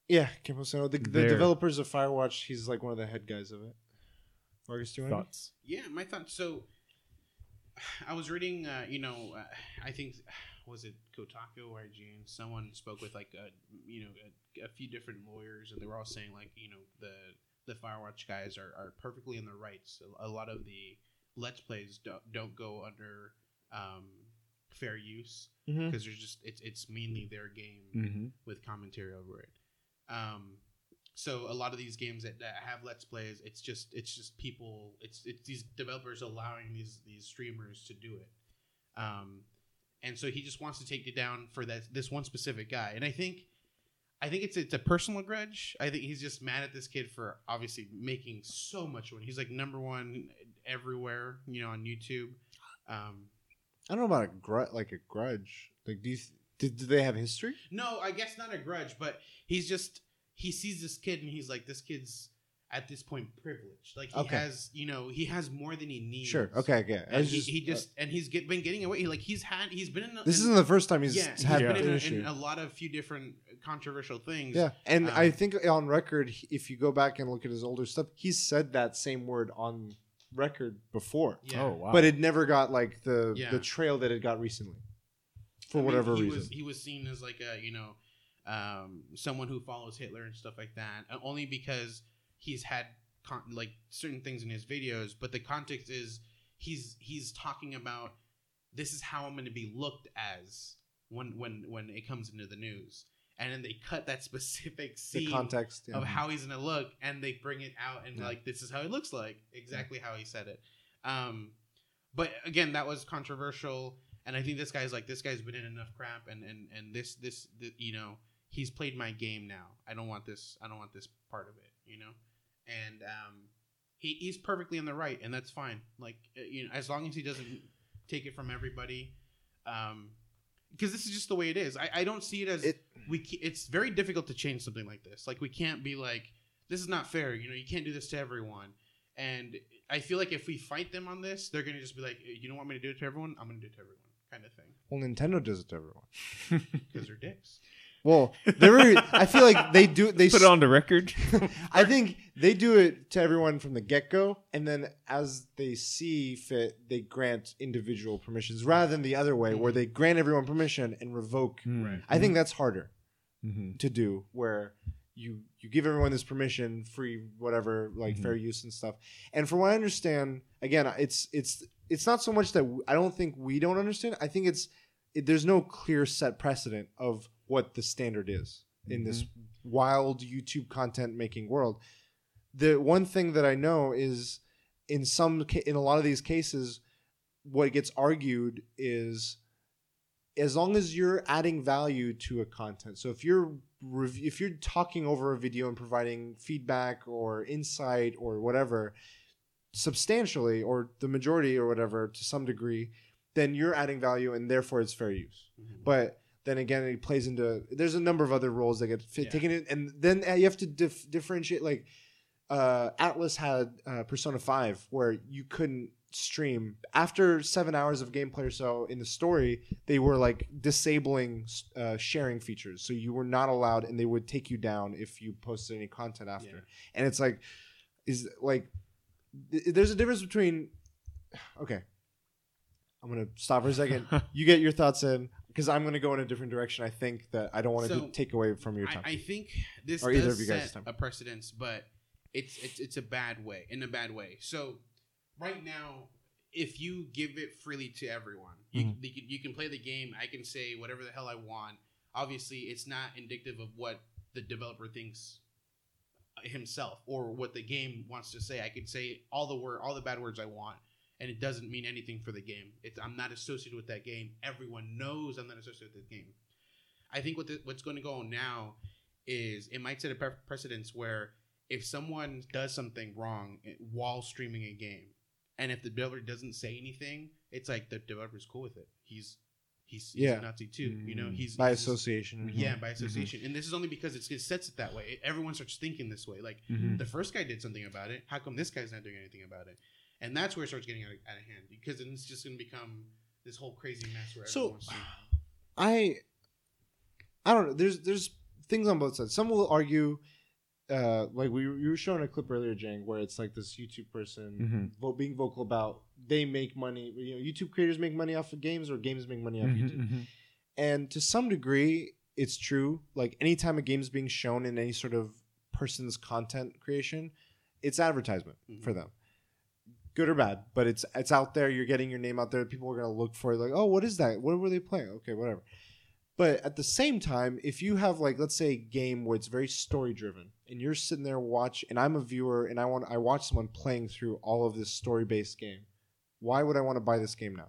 Yeah, Campo Santo. The, the developers of Firewatch, he's like one of the head guys of it. Vargas, do you want to? Thoughts? Yeah, my thoughts. So... I was reading, uh, you know, uh, I think, was it Kotaku or I G N? Someone spoke with, like, a, you know, a, a few different lawyers, and they were all saying, like, you know, the the Firewatch guys are, are perfectly in the rights. A, a lot of the Let's Plays don't, don't go under um, fair use because mm-hmm. there's just it's it's mainly their game mm-hmm. with commentary over it. Um, so a lot of these games that, that have Let's Plays, it's just it's just people. It's it's these developers allowing these these streamers to do it. Um, and so he just wants to take it down for that this one specific guy. And I think. I think it's it's a personal grudge. I think he's just mad at this kid for obviously making so much money. He's like number one everywhere, you know, on YouTube. Um, I don't know about a grudge, like a grudge. Like these, did, did they have history? No, I guess not a grudge, but he's just he sees this kid and he's like, this kid's at this point privileged. Like he okay. has, you know, he has more than he needs. Sure, okay, yeah. And he just, he just uh, and he's get, been getting away. He, like he's had, he's been in. A, this in, isn't the first time he's yeah, had yeah. been in, in, in a lot of few different. Controversial things. Yeah, and um, I think on record, if you go back and look at his older stuff, he said that same word on record before. Yeah. Oh, wow. But it never got like the yeah. the trail that it got recently, for I whatever mean, he reason. Was, he was seen as like a you know um, someone who follows Hitler and stuff like that, only because he's had con- like certain things in his videos. But the context is he's he's talking about this is how I'm going to be looked as when when when it comes into the news. And then they cut that specific scene the context, yeah. of how he's going to look, and they bring it out, and yeah. like, this is how he looks like, exactly yeah. how he said it. Um, but again, that was controversial, and I think this guy's like, this guy's been in enough crap, and and and this this, this you know, he's played my game now. I don't want this. I don't want this part of it, you know. And um, he he's perfectly in the right, and that's fine. Like you know, as long as he doesn't take it from everybody. Um, Because this is just the way it is. I, I don't see it as it, we. It's very difficult to change something like this. Like we can't be like, this is not fair. You know, you can't do this to everyone. And I feel like if we fight them on this, they're gonna just be like, you don't want me to do it to everyone. I'm gonna do it to everyone, kind of thing. Well, Nintendo does it to everyone because they're dicks. Well, they're. Very, I feel like they do. They put it on the record. I think they do it to everyone from the get-go, and then as they see fit, they grant individual permissions rather than the other way, mm-hmm. where they grant everyone permission and revoke. Right. I mm-hmm. think that's harder mm-hmm. to do, where you you give everyone this permission, free whatever, like mm-hmm. fair use and stuff. And from what I understand, again, it's it's it's not so much that w- I don't think we don't understand. I think it's it, there's no clear set precedent of what the standard is in mm-hmm. this wild YouTube content making world. The one thing that I know is in some in a lot of these cases, what gets argued is as long as you're adding value to a content. So if you're rev- if you're talking over a video and providing feedback or insight or whatever substantially or the majority or whatever to some degree, then you're adding value and therefore it's fair use. Mm-hmm. But then again, it plays into – there's a number of other roles that get fit, yeah. taken in. And then you have to dif- differentiate. Like uh, Atlas had uh, Persona five where you couldn't stream. After seven hours of gameplay or so in the story, they were like disabling uh, sharing features. So you were not allowed and they would take you down if you posted any content after. Yeah. And it's like – is like th- there's a difference between – okay. I'm going to stop for a second. You get your thoughts in. Because I'm going to go in a different direction. I think that I don't want so, to take away from your time. I, I think this or does set a precedence, but it's, it's it's a bad way, in a bad way. So right now, if you give it freely to everyone, mm-hmm. you, you can play the game. I can say whatever the hell I want. Obviously, it's not indicative of what the developer thinks himself or what the game wants to say. I could say all the word, all the bad words I want. And it doesn't mean anything for the game. It's, I'm not associated with that game. Everyone knows I'm not associated with that game. I think what the, what's going to go on now is it might set a pre- precedence where if someone does something wrong while streaming a game, and if the developer doesn't say anything, it's like the developer's cool with it. He's he's, he's yeah. a Nazi too. Mm-hmm. You know, he's by he's, association. Mm-hmm. Yeah, by association. Mm-hmm. And this is only because it's, it sets it that way. It, everyone starts thinking this way. Like mm-hmm. the first guy did something about it. How come this guy's not doing anything about it? And that's where it starts getting out of, out of hand because then it's just going to become this whole crazy mess where so, everyone's. So, I, I don't know. There's there's things on both sides. Some will argue uh, like we you were showing a clip earlier, Jang, where it's like this YouTube person mm-hmm. vo- being vocal about they make money. You know, YouTube creators make money off of games, or games make money off mm-hmm, YouTube. Mm-hmm. And to some degree, it's true. Like anytime a game's being shown in any sort of person's content creation, it's advertisement mm-hmm. for them. Good or bad, but it's it's out there. You're getting your name out there. People are going to look for it. Like, oh, what is that? What were they playing? Okay, whatever. But at the same time, if you have, like, let's say a game where it's very story-driven, and you're sitting there watch, and I'm a viewer, and I want I watch someone playing through all of this story-based game, why would I want to buy this game now?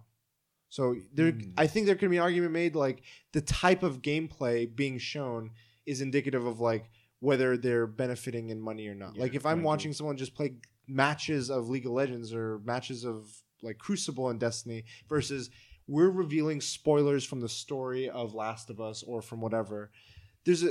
So there, mm. I think there can be an argument made, like, the type of gameplay being shown is indicative of, like, whether they're benefiting in money or not. Yeah, like, if I'm watching someone just play matches of League of Legends or matches of, like, Crucible and Destiny versus... we're revealing spoilers from the story of Last of Us or from whatever. There's a,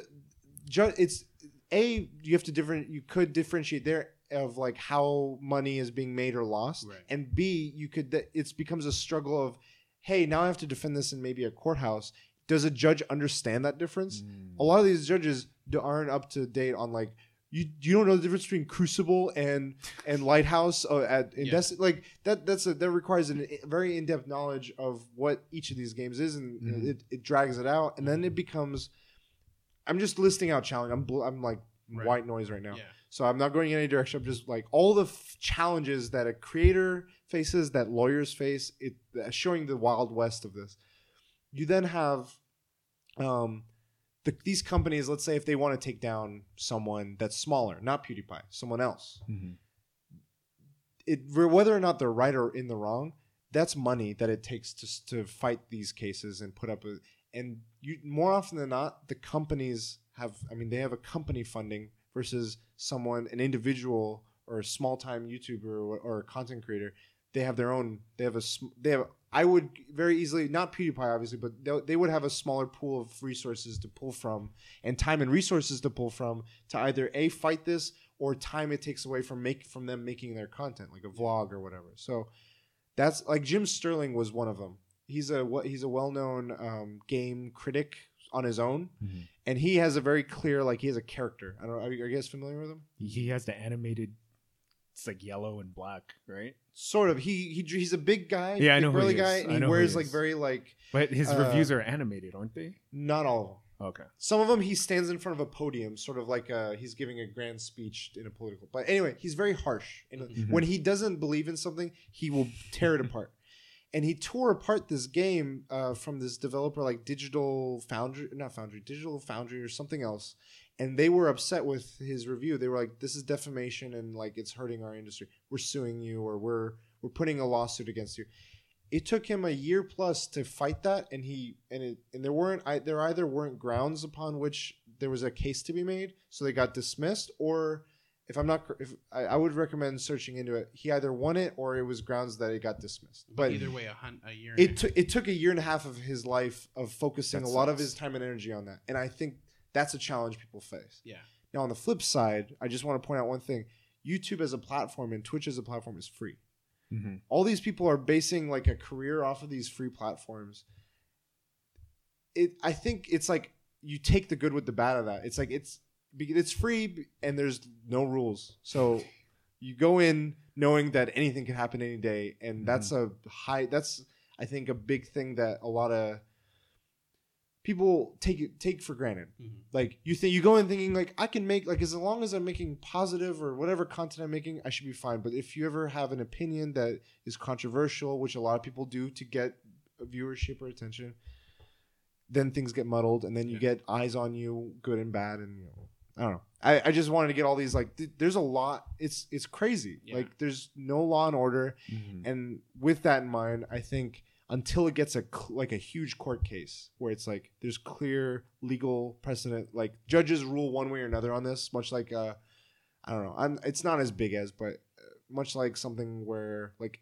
it's a, you have to different, you could differentiate there of like how money is being made or lost. Right. And B, you could, it becomes a struggle of, hey, now I have to defend this in maybe a courthouse. Does a judge understand that difference? Mm. A lot of these judges aren't up to date on like, You you don't know the difference between Crucible and and Lighthouse uh, at in yeah. Destiny, like that that's a, that requires a very in-depth knowledge of what each of these games is, and mm-hmm. it, it drags it out, and then it becomes. I'm just listing out challenge. I'm bl- I'm like right. white noise right now, yeah. so I'm not going in any direction. I'm just like all the f- challenges that a creator faces, that lawyers face. It uh, showing the Wild West of this. You then have, um. The, these companies, let's say if they want to take down someone that's smaller, not PewDiePie, someone else, mm-hmm. it whether or not they're right or in the wrong, that's money that it takes to to fight these cases and put up. A, and you more often than not, the companies have, I mean, they have a company funding versus someone, an individual or a small-time YouTuber or, or a content creator. They have their own, they have a, they have, I would very easily, not PewDiePie obviously, but they, they would have a smaller pool of resources to pull from and time and resources to pull from to either A, fight this, or time it takes away from make from them making their content, like a vlog or whatever. So that's, like Jim Sterling was one of them. He's a, he's a well-known um, game critic on his own, mm-hmm. and he has a very clear, like he has a character. I don't know, are you guys familiar with him? He has the animated, it's like yellow and black, right? Sort of. He he he's a big guy, yeah, big I know burly guy, and I he wears like very like. But his uh, reviews are animated, aren't they? Not all of them. Okay. Some of them he stands in front of a podium, sort of like uh he's giving a grand speech in a political. But anyway, he's very harsh, and mm-hmm. when he doesn't believe in something, he will tear it apart. And he tore apart this game uh, from this developer, like Digital Foundry, not Foundry, Digital Foundry or something else. And they were upset with his review. They were like, this is defamation and like it's hurting our industry. We're suing you, or we're we're putting a lawsuit against you. It took him a year plus to fight that, and he and it and there weren't I, there either weren't grounds upon which there was a case to be made, so they got dismissed, or if I'm not if I, I would recommend searching into it. He either won it or it was grounds that it got dismissed. But either way, a, hun- a year it took it took a year and a half of his life of focusing a lot of his time and energy on that. And I think that's a challenge people face. Yeah. Now, on the flip side, I just want to point out one thing. YouTube as a platform and Twitch as a platform is free. Mm-hmm. All these people are basing like a career off of these free platforms. It, I think it's like you take the good with the bad of that. It's like it's it's free and there's no rules. So you go in knowing that anything can happen any day. And mm-hmm. that's a high, that's I think a big thing that a lot of people take it take for granted. Mm-hmm. Like you think you go in thinking like I can make like as long as I'm making positive or whatever content I'm making, I should be fine. But if you ever have an opinion that is controversial, which a lot of people do to get viewership or attention, then things get muddled, and then you yeah. get eyes on you, good and bad, and you know, I don't know. I, I just wanted to get all these like th- there's a lot. It's it's crazy. Yeah. Like there's no law and order, mm-hmm. and with that in mind, I think. Until it gets a like a huge court case where it's like there's clear legal precedent, like judges rule one way or another on this, much like uh, I don't know, I'm, it's not as big as, but much like something where like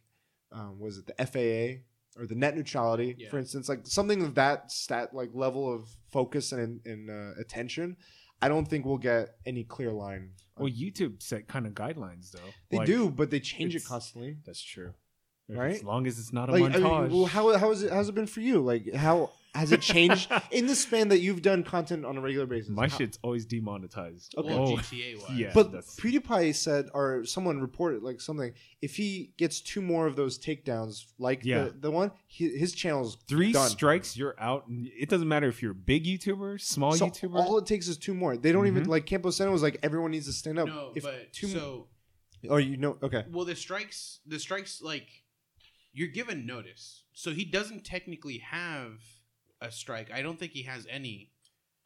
um, was it the F A A or the net neutrality, yeah. for instance, like something of that stat like level of focus and and uh, attention. I don't think we'll get any clear line. Well, YouTube set kind of guidelines though. They like, do, but they change it constantly. That's true. Right? As long as it's not a like, montage. I mean, well, how how is it? How's it been for you? Like how Has it changed in the span that you've done content on a regular basis? My how? shit's always demonetized. Okay. Well, oh, G T A-wise. Yeah, but that's... PewDiePie said, or someone reported like something, if he gets two more of those takedowns, like yeah. the, the one, he, his channel's Three done. strikes, you're out. And it doesn't matter if you're a big YouTuber, small so YouTuber. All it takes is two more. They don't mm-hmm. even, like Campo Seno was like, everyone needs to stand up. No, if but two so... Mo- oh, you know, okay. Well, the strikes, the strikes, like, you're given notice. So he doesn't technically have... a strike. I don't think he has any.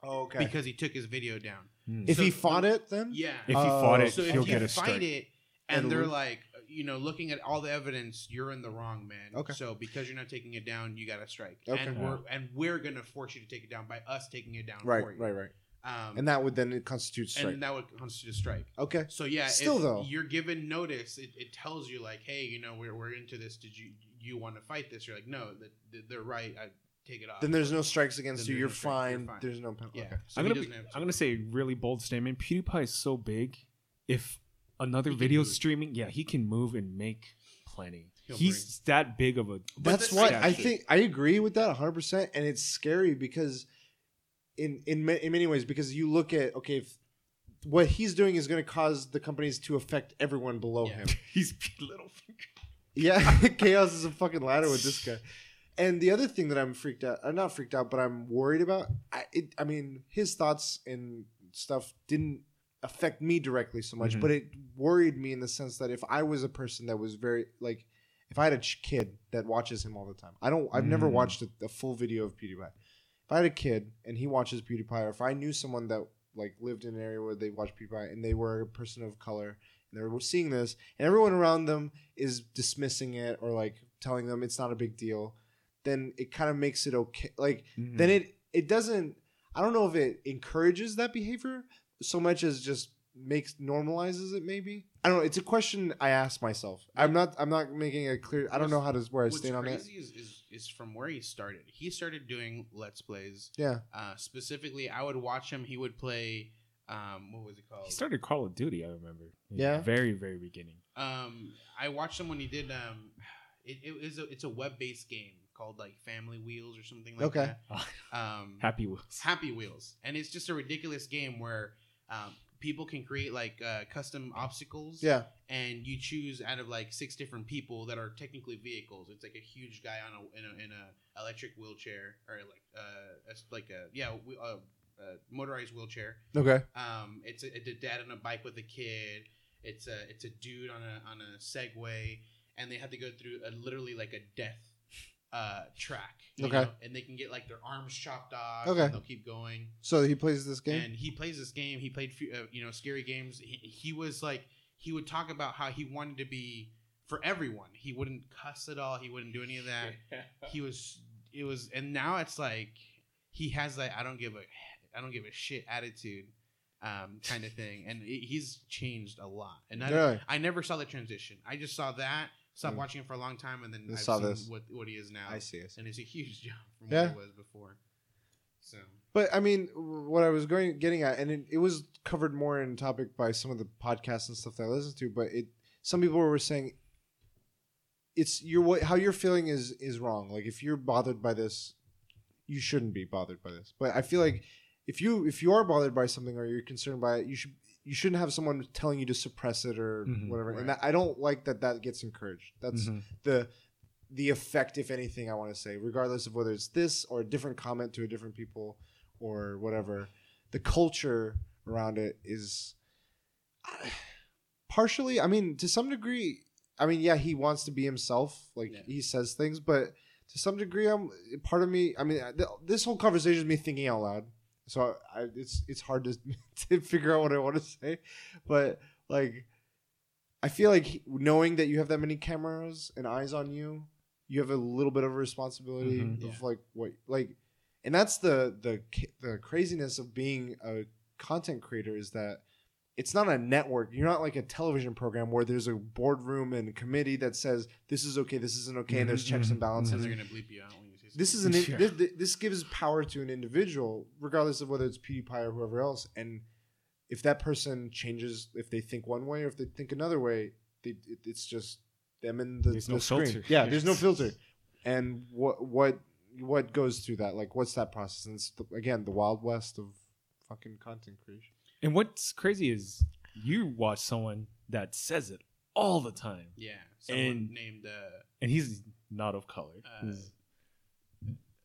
Oh, okay. Because he took his video down. Mm. If so, he fought it, then yeah. If he fought it, so he'll get a strike. If you fight it, and they're like, you know, looking at all the evidence, you're in the wrong, man. Okay. So because you're not taking it down, you got a strike. Okay. And we're and we're gonna force you to take it down by us taking it down right, for you. Right. Right. Right. Um, and that would then constitute strike. And that would constitute a strike. Okay. So yeah, still if though, you're given notice. It, it tells you like, hey, you know, we're we're into this. Did you you want to fight this? You're like, no, that they're right. I, Take it off. Then there's no strikes against then you. You're, no fine. You're fine. There's no penalty. Yeah. Okay. So I'm gonna be, I'm gonna say a really bold statement. PewDiePie is so big. If another video streaming, yeah, he can move and make plenty. He'll He's bring. that big of a. That's why I think I agree with that one hundred percent, and it's scary because, in in in many ways, because you look at okay. If, what he's doing is going to cause the companies to affect everyone below yeah. him. He's little. Yeah, chaos is a fucking ladder with this guy. And the other thing that I'm freaked out, I'm not freaked out, but I'm worried about, I, it, I mean, his thoughts and stuff didn't affect me directly so much, mm-hmm. but it worried me in the sense that if I was a person that was very, like, if I had a ch- kid that watches him all the time, I don't, I've mm-hmm. never watched a, a full video of PewDiePie. If I had a kid and he watches PewDiePie, or if I knew someone that, like, lived in an area where they watched PewDiePie and they were a person of color and they were seeing this, and everyone around them is dismissing it or, like, telling them it's not a big deal, then it kind of makes it okay. Like, mm-hmm. then it, it doesn't, I don't know if it encourages that behavior so much as just makes, normalizes it maybe. I don't know. It's a question I ask myself. Yeah. I'm not, I'm not making a clear, I don't what's, know how to, where I stand on that. What's crazy is, is, is from where he started. He started doing Let's Plays. Yeah. Uh, specifically, I would watch him. He would play, um, what was it called? He started Call of Duty, I remember. Yeah. Very, very beginning. Um, I watched him when he did, um, it, it is a, it's a web-based game. Called like Family Wheels or something like okay. that. Um, Happy Wheels. Happy Wheels, and it's just a ridiculous game where um, people can create like uh, custom obstacles. Yeah, and you choose out of like six different people that are technically vehicles. It's like a huge guy on a in a, in a electric wheelchair or like uh like a yeah a, a, a motorized wheelchair. Okay. Um, it's a, it's a dad on a bike with a kid. It's a it's a dude on a on a Segway, and they have to go through a, literally like a death. Uh, track, okay, know? And they can get like their arms chopped off. Okay, and they'll keep going. So he plays this game, and he plays this game. He played, uh, you know, scary games. He, he was like, he would talk about how he wanted to be for everyone. He wouldn't cuss at all. He wouldn't do any of that. Yeah. He was, it was, and now it's like he has that I don't give a, I don't give a shit attitude, um, kind of thing. And it, he's changed a lot. And I, yeah. I never saw the transition. I just saw that. Stopped mm. watching it for a long time, and then I saw seen this. What, what he is now. I see it, and it's a huge jump from yeah. what it was before. So, but I mean, what I was going getting at, and it, it was covered more in topic by some of the podcasts and stuff that I listened to. But it, some people were saying, it's your what how you're feeling is is wrong. Like if you're bothered by this, you shouldn't be bothered by this. But I feel like if you if you are bothered by something or you're concerned by it, you should. You shouldn't have someone telling you to suppress it or mm-hmm, whatever. Right. And that, I don't like that that gets encouraged. That's mm-hmm. the the effect, if anything, I want to say, regardless of whether it's this or a different comment to a different people or whatever. The culture around it is uh, partially, I mean, to some degree, I mean, yeah, he wants to be himself. Like yeah. he says things, but to some degree, I'm part of me. I mean, th- this whole conversation is me thinking out loud. So I, it's it's hard to, to figure out what I want to say, but like I feel like knowing that you have that many cameras and eyes on you, you have a little bit of a responsibility mm-hmm, of yeah. like what like, and that's the the the craziness of being a content creator is that it's not a network. You're not like a television program where there's a boardroom and a committee that says this is okay, this isn't okay, mm-hmm, and there's checks mm-hmm, and balances. And they're gonna bleep you out. When you This is an in, this, this gives power to an individual, regardless of whether it's PewDiePie or whoever else. And if that person changes, if they think one way or if they think another way, they, it, it's just them and the, the no screen. Filter. Yeah, there's no filter. And what what what goes through that? Like, what's that process? And it's the, again, the Wild West of fucking content creation. And what's crazy is you watch someone that says it all the time. Yeah. Someone and, named... Uh, and he's not of color. Uh,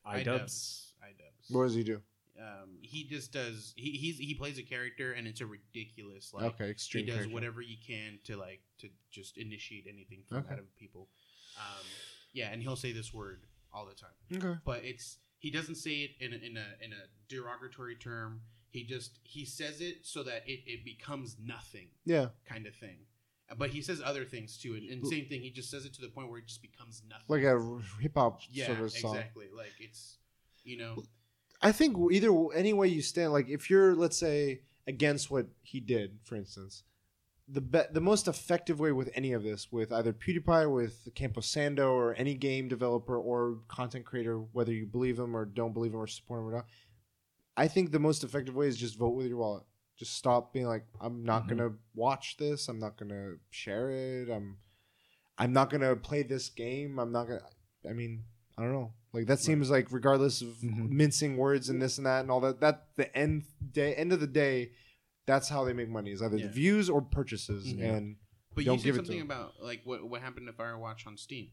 I-dubs. I-dubs. What does he do? Um, he just does... He he's, he plays a character, and it's a ridiculous... Like, okay, extreme He does character. Whatever you can to, like, to just initiate anything from okay. out of people. Um, yeah, and he'll say this word all the time. Okay. But it's... He doesn't say it in a, in a, in a derogatory term. He just... He says it so that it, it becomes nothing. Yeah. Kind of thing. But he says other things, too. And, and same thing, he just says it to the point where it just becomes nothing. Like a hip-hop yeah, sort of song. Yeah, exactly. Like, it's, you know... I think either any way you stand, like, if you're, let's say, against what he did, for instance, the be- the most effective way with any of this, with either PewDiePie, with Camposando, or any game developer or content creator, whether you believe him or don't believe him or support him or not, I think the most effective way is just vote with your wallet. Just stop being like, I'm not mm-hmm. gonna watch this. I'm not gonna share it. I'm, I'm not gonna play this game. I'm not gonna. I mean, I don't know. Like that seems right. like, regardless of mm-hmm. mincing words and this and that and all that. That the end day, end of the day, that's how they make money. Is either yeah. the views or purchases. Mm-hmm. And but don't you said give something it to about like what what happened to Firewatch on Steam.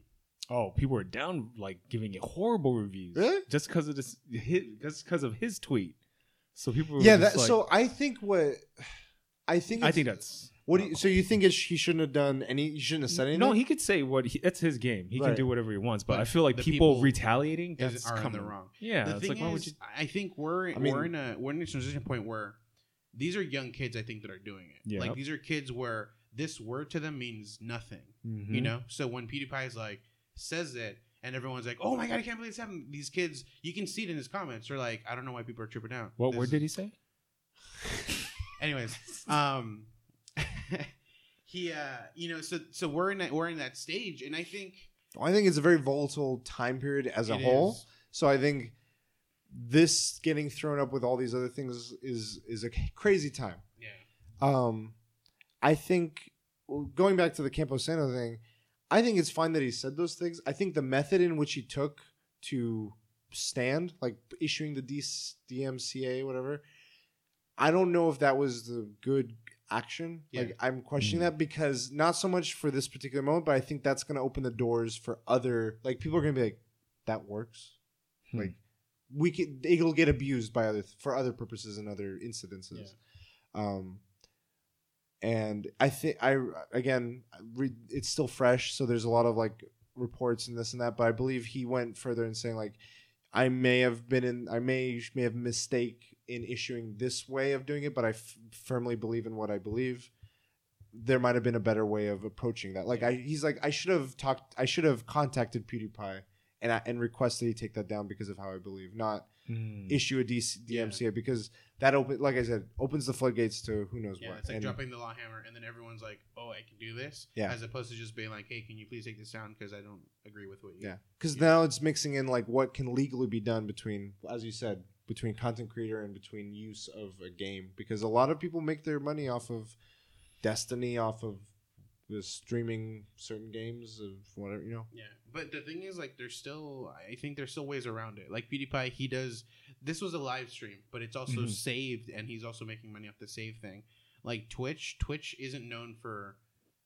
Oh, people are down, like giving it horrible reviews. Really? Just because of this, his, just because of his tweet. So people, yeah. That, like, so I think what I think I think that's what. Do you, so you think it's, he shouldn't have done any? He shouldn't have said anything. No, he could say what. He, that's his game. He right. can do whatever he wants. But, but I feel like people, people retaliating that's are in the wrong. Yeah, the thing like, is, why would you, I think we're I mean, we're in a we're in a transition point where these are young kids. I think that are doing it. Yeah. Like these are kids where this word to them means nothing. Mm-hmm. You know. So when PewDiePie is like says it. And everyone's like, oh, my God, I can't believe it's happening. These kids, you can see it in his comments. They're like, I don't know why people are tripping out. What this word did he say? Anyways, um, he, uh, you know, so so we're in that, we're in that stage. And I think. Well, I think it's a very volatile time period as a whole. Is. So I think this getting thrown up with all these other things is, is a crazy time. Yeah. Um, I think going back to the Camposano thing. I think it's fine that he said those things. I think the method in which he took to stand, like issuing the D M C A, whatever, I don't know if that was the good action. Yeah. Like I'm questioning mm-hmm. that because not so much for this particular moment, but I think that's going to open the doors for other, like people are going to be like, that works. Hmm. Like we can, it'll get abused by other, for other purposes and other incidences. Yeah. Um, And I think I again, re- it's still fresh, so there's a lot of like reports and this and that. But I believe he went further in saying like, I may have been in, I may may have mistake in issuing this way of doing it, but I f- firmly believe in what I believe. There might have been a better way of approaching that. Like I, he's like, I should have talked, I should have contacted PewDiePie and I, and requested he take that down because of how I believe, not mm. issue a D M C A yeah. because. That open, like I said, opens the floodgates to who knows yeah, what. Yeah, it's like and dropping the law hammer, and then everyone's like, "Oh, I can do this," yeah. as opposed to just being like, "Hey, can you please take this down because I don't agree with what you." Yeah, because now know. It's mixing in like what can legally be done between, as you said, between content creator and between use of a game, because a lot of people make their money off of Destiny, off of the streaming certain games of whatever you know. Yeah, but the thing is, like, there's still, I think there's still ways around it. Like PewDiePie, he does. This was a live stream, but it's also mm-hmm. saved, and he's also making money off the save thing. Like Twitch, Twitch isn't known for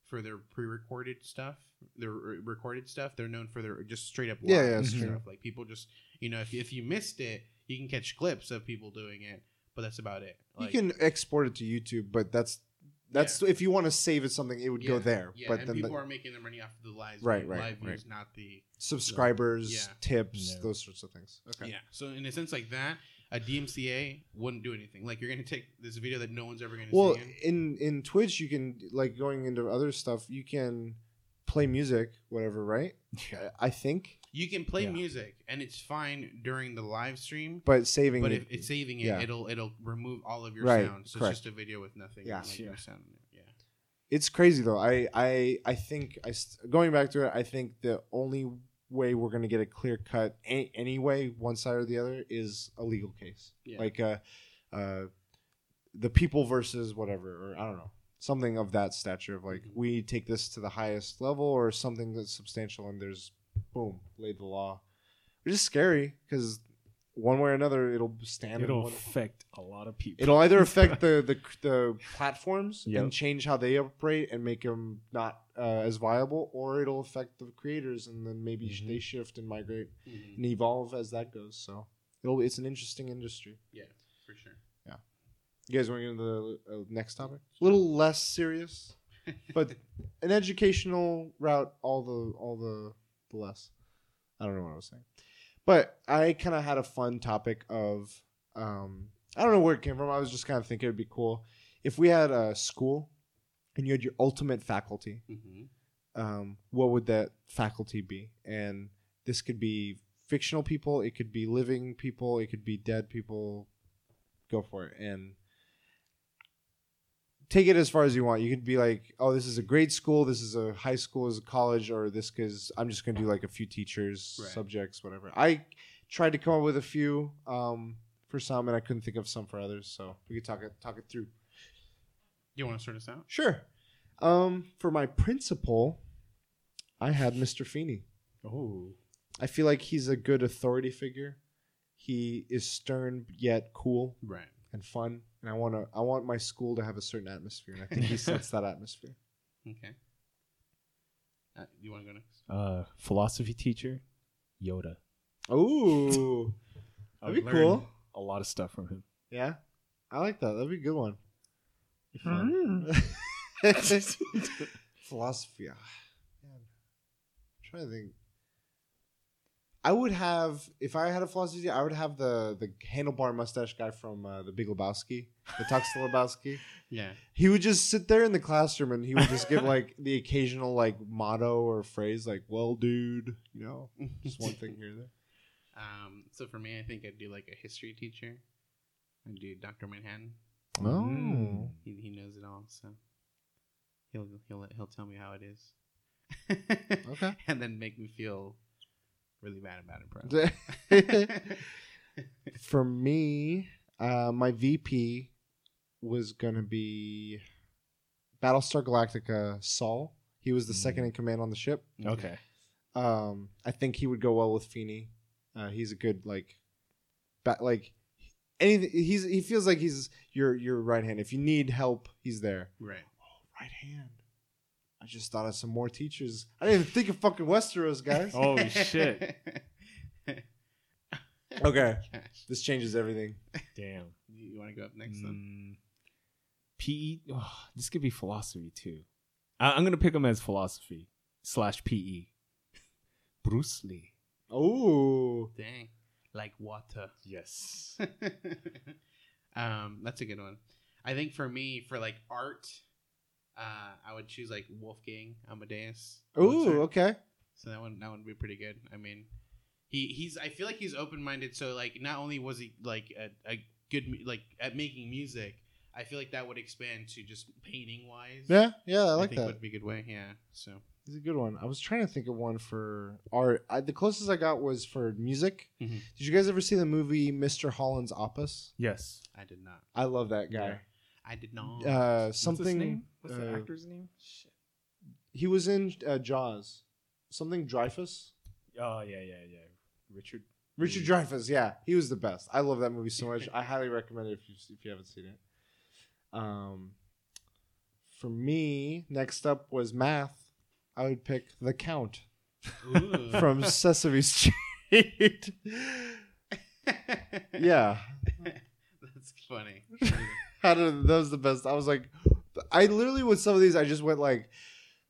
for their pre-recorded stuff, their re- recorded stuff. They're known for their just straight up live yeah, yeah, stuff. True. Like people just, you know, if if you missed it, you can catch clips of people doing it, but that's about it. Like, you can export it to YouTube, but that's that's yeah. if you want to save it something, it would yeah, go there. Yeah, but and then people the, are making their money off of the live right, right, live views, right. not the subscribers, yeah. tips, yeah. those sorts of things. Okay. Yeah. So in a sense like that, a D M C A wouldn't do anything. Like you're going to take this video that no one's ever going to well, see. Well, in, in Twitch, you can, like going into other stuff, you can play music, whatever, right? I think. You can play yeah. music, and it's fine during the live stream. But saving but it. But if it's saving it, yeah. it'll it'll remove all of your right, sound. So correct. It's just a video with nothing. Yeah. Like yeah. No sound in it. Yeah. It's crazy, though. I, I, I think, I st- going back to it, I think the only way we're going to get a clear cut a- anyway, one side or the other, is a legal case. Yeah. Like uh, uh, the people versus whatever, or I don't know, something of that stature of like, mm-hmm. we take this to the highest level or something that's substantial and there's... Boom, laid the law. They're just scary because one way or another, it'll stand. It'll one affect way. a lot of people. It'll either affect the, the the platforms yep. and change how they operate and make them not uh, as viable, or it'll affect the creators and then maybe mm-hmm. they shift and migrate mm-hmm. and evolve as that goes. So it'll it's an interesting industry. Yeah, for sure. Yeah. You guys want to get into the uh, next topic? A little less serious, but an educational route. All the all the, the less. I don't know what I was saying. But I kind of had a fun topic of, um, I don't know where it came from. I was just kind of thinking it would be cool if we had a school and you had your ultimate faculty. Mm-hmm. Um, what would that faculty be? And this could be fictional people. It could be living people. It could be dead people. Go for it. And take it as far as you want. You could be like, oh, this is a grade school. This is a high school, this is a college, or this because I'm just going to do like a few teachers, right. subjects, whatever. I tried to come up with a few um, for some, and I couldn't think of some for others. So we could talk it, talk it through. You want to start us out? Sure. Um, for my principal, I had Mister Feeney. Oh. I feel like he's a good authority figure. He is stern yet cool. Right. And fun, and I want to. I want my school to have a certain atmosphere, and I think he sets that atmosphere. Okay. Uh, you want to go next? Uh, philosophy teacher, Yoda. Ooh, that'd be cool. A lot of stuff from him. Yeah, I like that. That'd be a good one. Mm-hmm. Philosophy. Man. I'm trying to think. I would have, if I had a philosophy, I would have the, the handlebar mustache guy from uh, the Big Lebowski, the Tux Lebowski. Yeah. He would just sit there in the classroom and he would just give like the occasional like motto or phrase like, well, dude, you know, just one thing here or there. Um, so for me, I think I'd do like a history teacher. I'd do Doctor Manhattan. Oh. Mm. He, he knows it all. So he'll, he'll, he'll tell me how it is. Okay. And then make me feel really mad about it, probably. For me, uh, my V P was going to be Battlestar Galactica Saul. He was the mm. second in command on the ship. Okay. Um, I think he would go well with Feeney. Uh, he's a good, like, ba- like anything. He's he feels like he's your your right hand. If you need help, he's there. Right. Oh, right hand. I just thought of some more teachers. I didn't even think of fucking Westeros, guys. Holy shit. Okay. Gosh. This changes everything. Damn. You want to go up next mm, then? P E? Oh, this could be philosophy, too. I- I'm going to pick him as philosophy slash P E. Bruce Lee. Oh. Dang. Like water. Yes. um, That's a good one. I think for me, for like art... Uh, I would choose like Wolfgang Amadeus. Ooh, okay. So that one, that one would be pretty good. I mean, he, he's. I feel like he's open minded. So like, not only was he like a, a good like at making music, I feel like that would expand to just painting wise. Yeah, yeah, I like I think that. Would be a good way. Yeah, so he's a good one. I was trying to think of one for art. I, the closest I got was for music. Mm-hmm. Did you guys ever see the movie Mister Holland's Opus? Yes, I did not. I love that guy. Yeah. I did not. Uh, something. What's his name? What's uh, the actor's name? Shit. He was in uh, Jaws. Something Dreyfus. Oh yeah, yeah, yeah. Richard. Richard mm. Dreyfus. Yeah, he was the best. I love that movie so much. I highly recommend it if you if you haven't seen it. Um, for me, next up was math. I would pick the Count from Sesame Street. Yeah. That's funny. How did, that was the best. I was like, I literally with some of these, I just went like,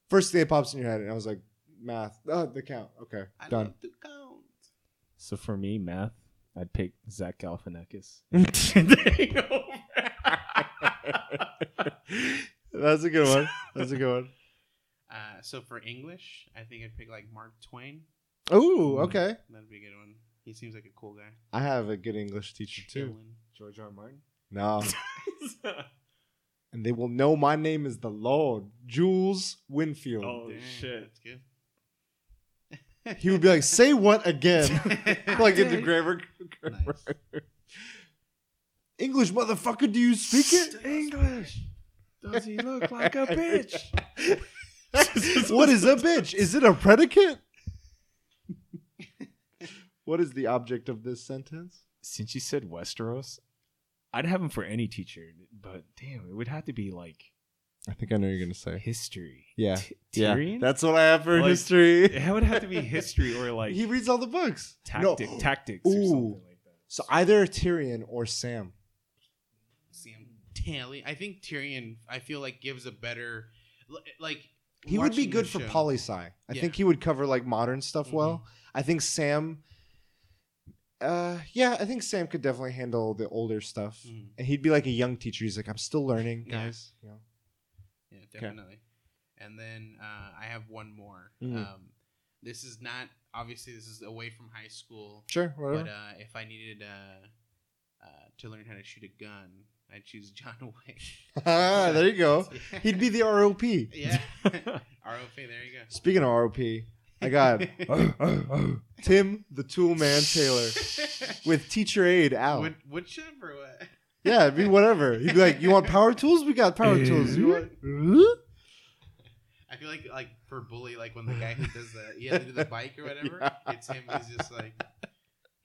first thing that pops in your head, and I was like, math, oh, the Count, okay, I done. The Count. So for me, math, I'd pick Zach Galifianakis. That's a good one. That's a good one. Uh, so for English, I think I'd pick like Mark Twain. Oh, okay, that'd be a good one. He seems like a cool guy. I have a good English teacher too, Dylan. George R. Martin. No. And they will know my name is the Lord. Jules Winfield. Oh, dang, shit. That's good. He would be like, say what again? Like in the grammar. grammar. Nice. English, motherfucker, do you speak it? English. Does he look like a bitch? What is a bitch? Is it a predicate? What is the object of this sentence? Since you said Westeros, I'd have them for any teacher, but damn, it would have to be like... I think I know you're going to say. History. Yeah. T- Tyrion? Yeah. That's what I have for like, history. It would have to be history or like... He reads all the books. Tactic, no. Tactics Ooh. Or something like that. So either Tyrion or Sam. Sam Tally. I think Tyrion, I feel like, gives a better... like. He would be good for poli-sci. I yeah. think he would cover like modern stuff mm-hmm. well. I think Sam... Uh yeah, I think Sam could definitely handle the older stuff, mm. and he'd be like a young teacher. He's like, I'm still learning, guys. Yeah, yeah. yeah definitely. Kay. And then uh, I have one more. Mm. Um, this is not obviously this is away from high school. Sure, whatever. But uh, if I needed uh, uh, to learn how to shoot a gun, I'd choose John Wick. ah, there you go. Yeah. He'd be the R O P. Yeah, R O P. There you go. Speaking of R O P. I got uh, uh, uh, Tim the Tool Man Taylor with Teacher Aid Al. Wood, wood chip or what? Yeah, it'd be whatever. He'd be like, you want power tools? We got power tools. You want... I feel like like for Bully, like when the guy who does the, he has to do the bike or whatever, yeah. it's him who's just like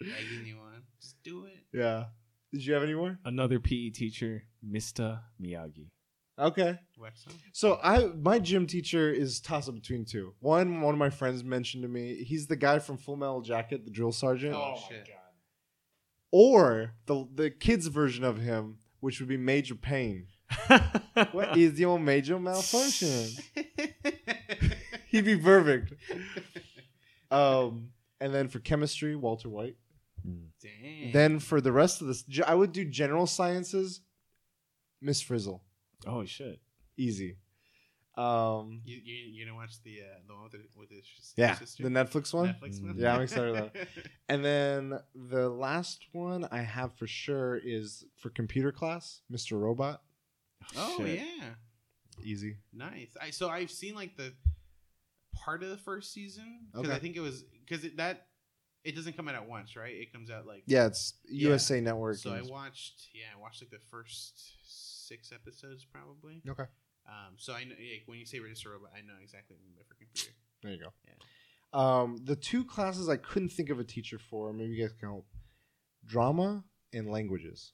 begging you on. Just do it. Yeah. Did you have any more? Another P E teacher, Mister Miyagi. Okay. So I my gym teacher is toss up between two. One one of my friends mentioned to me, he's the guy from Full Metal Jacket, the drill sergeant. Oh, oh shit. My God. Or the the kids version of him, which would be Major Pain. What is your major malfunction? He'd be perfect. Um and then for chemistry, Walter White. Damn. Then for the rest of this, I would do general sciences, Miss Frizzle. Oh shit! Easy. Um, you you you gonna watch the uh, the one with the, with his yeah sister? The Netflix one? Netflix one. Yeah, I'm excited about that. And then the last one I have for sure is for computer class, Mister Robot. Oh, oh yeah, easy. Nice. I so I've seen like the part of the first season because okay. I think it was because that it doesn't come out at once, right? It comes out like yeah, it's U S A yeah. Network. So I watched yeah, I watched like the first. Six episodes, probably. Okay. Um, so I know like, when you say Register Robot, I know exactly what you mean for computer. There you go. Yeah. Um, the two classes I couldn't think of a teacher for. Maybe you guys can help. Drama and languages.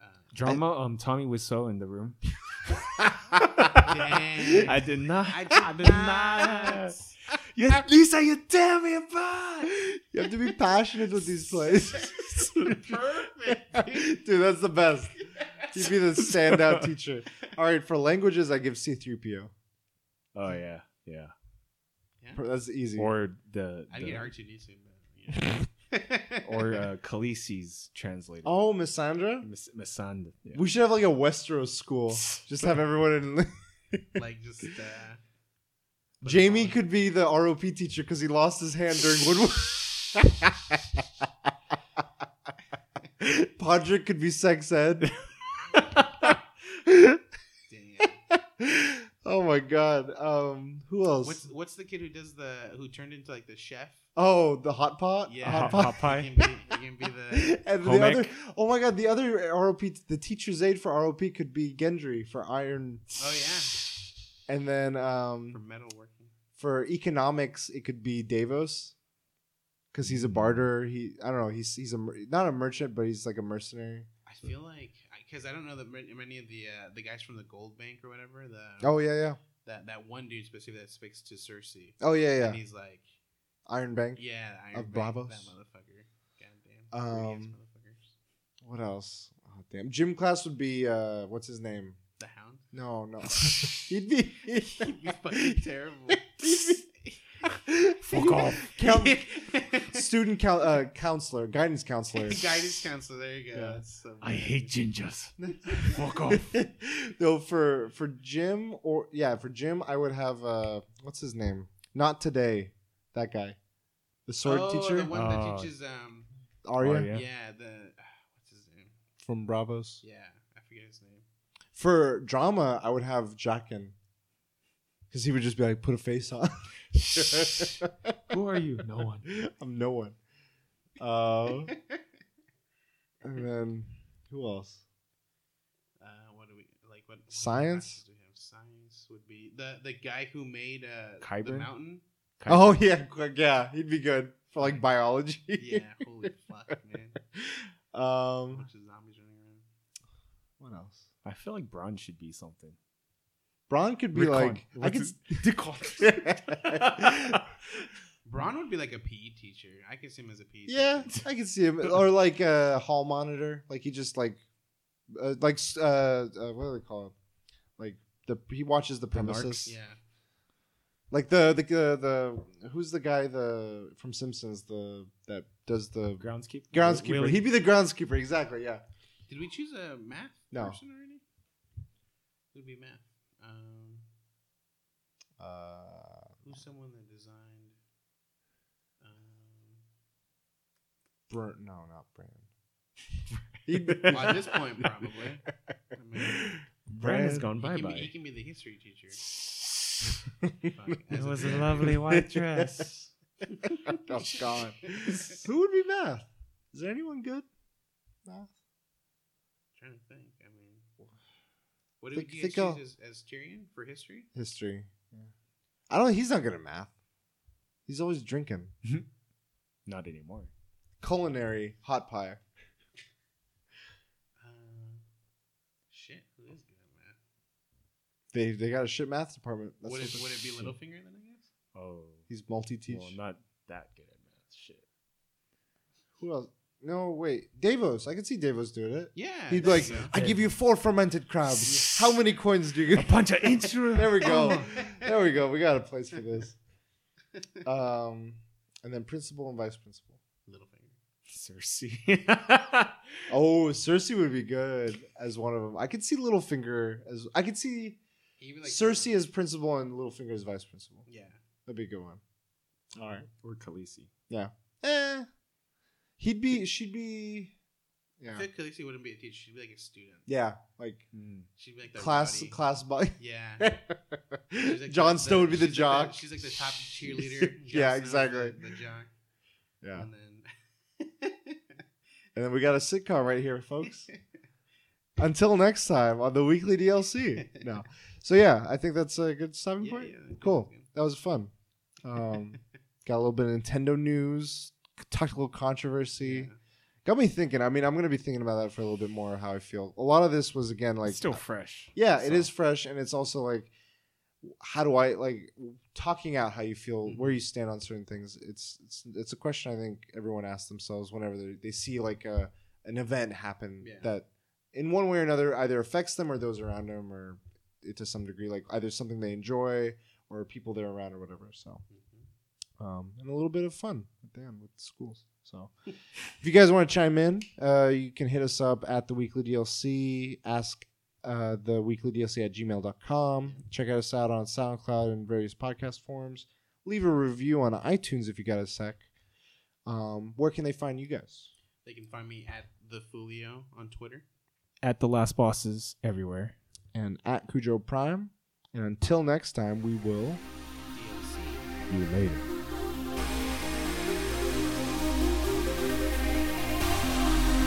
Uh, Drama. I, um, Tommy Wiseau in the room. Dang. I did not. I did, I did not. You, Lisa, you tell me about. You have to be passionate with these plays. Perfect, dude. dude. That's the best. He'd be the standout teacher. All right, for languages, I give C three P O. Oh yeah, yeah. yeah. That's easy. Or the, the I get R two D two. Yeah. Or uh, Khaleesi's translator. Oh, Missandra. Miss Missandra. Yeah. We should have like a Westeros school. Just have everyone in. Like just. Uh, Jamie could be the R O P teacher because he lost his hand during Woodward. Podrick could be sex ed. Damn. Oh my God. Um, who else? What's, what's the kid who does the who turned into like the chef? Oh, the hot pot. Yeah, hot, hot, pot. Hot pie. You can be, you can be the. And the other, oh my God, the other R O P, the teacher's aide for R O P could be Gendry for Iron. Oh yeah. And then um, for metalworking, for economics, it could be Davos, because he's a barterer. He I don't know. He's he's a not a merchant, but he's like a mercenary. I so. feel like because I don't know that many of the uh, the guys from the gold bank or whatever. The, oh yeah, yeah. That that one dude specifically that speaks to Cersei. Oh yeah, yeah. And he's like Iron Bank. Yeah, Iron of Bank. Bravos. That motherfucker. Goddamn. Um, what else? Oh damn. Gym class would be uh, what's his name? The Hound? No, no. He'd be, he'd, he'd be fucking terrible. be, Fuck off. Count, student count, uh, counselor, guidance counselor. Guidance counselor, there you go. Yeah. That's so I hate gingers. Fuck off. No, for, for Jim, or yeah, for Jim, I would have, uh, what's his name? Not today. That guy. The sword oh, teacher? The one uh, that teaches um, Arya? Arya? Yeah, the, what's his name? From Bravos? Yeah, I forget his name. For drama, I would have Jaqen, because he would just be like, "Put a face on." Who are you? No one. I'm no one. Uh, and then who else? Uh, what do we like? What science? What do we have? Science would be the the guy who made uh, the mountain. Kyber? Oh yeah, yeah, he'd be good. for like biology. Yeah, holy fuck, man. Um, a bunch of zombies running around. What else? I feel like Braun should be something. Braun could be Recon. like What's I could Decon. Braun would be like a P E teacher. I could see him as a P E yeah, teacher. Yeah, I could see him. Or like a hall monitor. Like he just like, uh, like uh, uh, what do they call him? Like the he watches the premises. The yeah. Like the the uh, the who's the guy the from Simpsons the that does the groundskeeper groundskeeper Willie. He'd be the groundskeeper exactly yeah. Did we choose a math no. person already? It would be math. Um, uh, who's someone that designed? Um, Bert? No, not Brand. Well, at this point, probably. I mean, Brand has gone bye bye. He can be the history teacher. Fuck, it was a, a lovely white dress. Oh, God. Who would be math? Is there anyone good? Math. I'm trying to think. I mean. What did you guys choose as, as Tyrion for history? History. Yeah. I don't. He's not good at math. He's always drinking. Not anymore. Culinary hot pie. Uh, shit. Who is good at math? They they got a shit math department. That's would, it, would it be Littlefinger then? I guess. Oh, he's multi-teach. Well, not that good at math. Shit. Who else? No, wait. Davos. I could see Davos doing it. Yeah. He'd be like, I give you four fermented crabs. How many coins do you get? A bunch of insurance. There we go. There we go. We got a place for this. Um, and then principal and vice principal. Littlefinger. Cersei. Oh, Cersei would be good as one of them. I could see Littlefinger as... I could see Even like Cersei as principal and Littlefinger as vice principal. Yeah. That'd be a good one. All right. Or Khaleesi. Yeah. Eh. He'd be, she'd be, yeah. I think Khaleesi wouldn't be a teacher. She'd be like a student. Yeah. Like, mm. she'd be like the class, buddy. class buddy. Yeah. Like Jon Snow would be the jock. Like the, she's like the top cheerleader. Yeah, Snow, exactly. The, the jock. Yeah. And then, and then we got a sitcom right here, folks. Until next time on the weekly D L C. No. So, yeah, I think that's a good stopping yeah, point. Yeah, cool. That was fun. Um, got a little bit of Nintendo news. Tactical controversy yeah. got me thinking. I mean, I'm gonna be thinking about that for a little bit more. How I feel. A lot of this was again like it's still fresh. Yeah, so. It is fresh, and it's also like, how do I like talking out how you feel, mm-hmm. where you stand on certain things. It's it's it's a question I think everyone asks themselves whenever they they see like a an event happen yeah. that in one way or another either affects them or those around them or it, to some degree like either something they enjoy or people they're around or whatever. So. Mm-hmm. Um, and a little bit of fun at the end with the schools. So if you guys want to chime in, uh, you can hit us up at the weekly D L C, ask uh, the weekly D L C at gmail dot com. Check us out on SoundCloud and various podcast forums. Leave a review on iTunes if you got a sec. Um, where can they find you guys? They can find me at the Fulio on Twitter, at the Last Bosses everywhere, and at Cujo Prime. And until next time, we will see you later.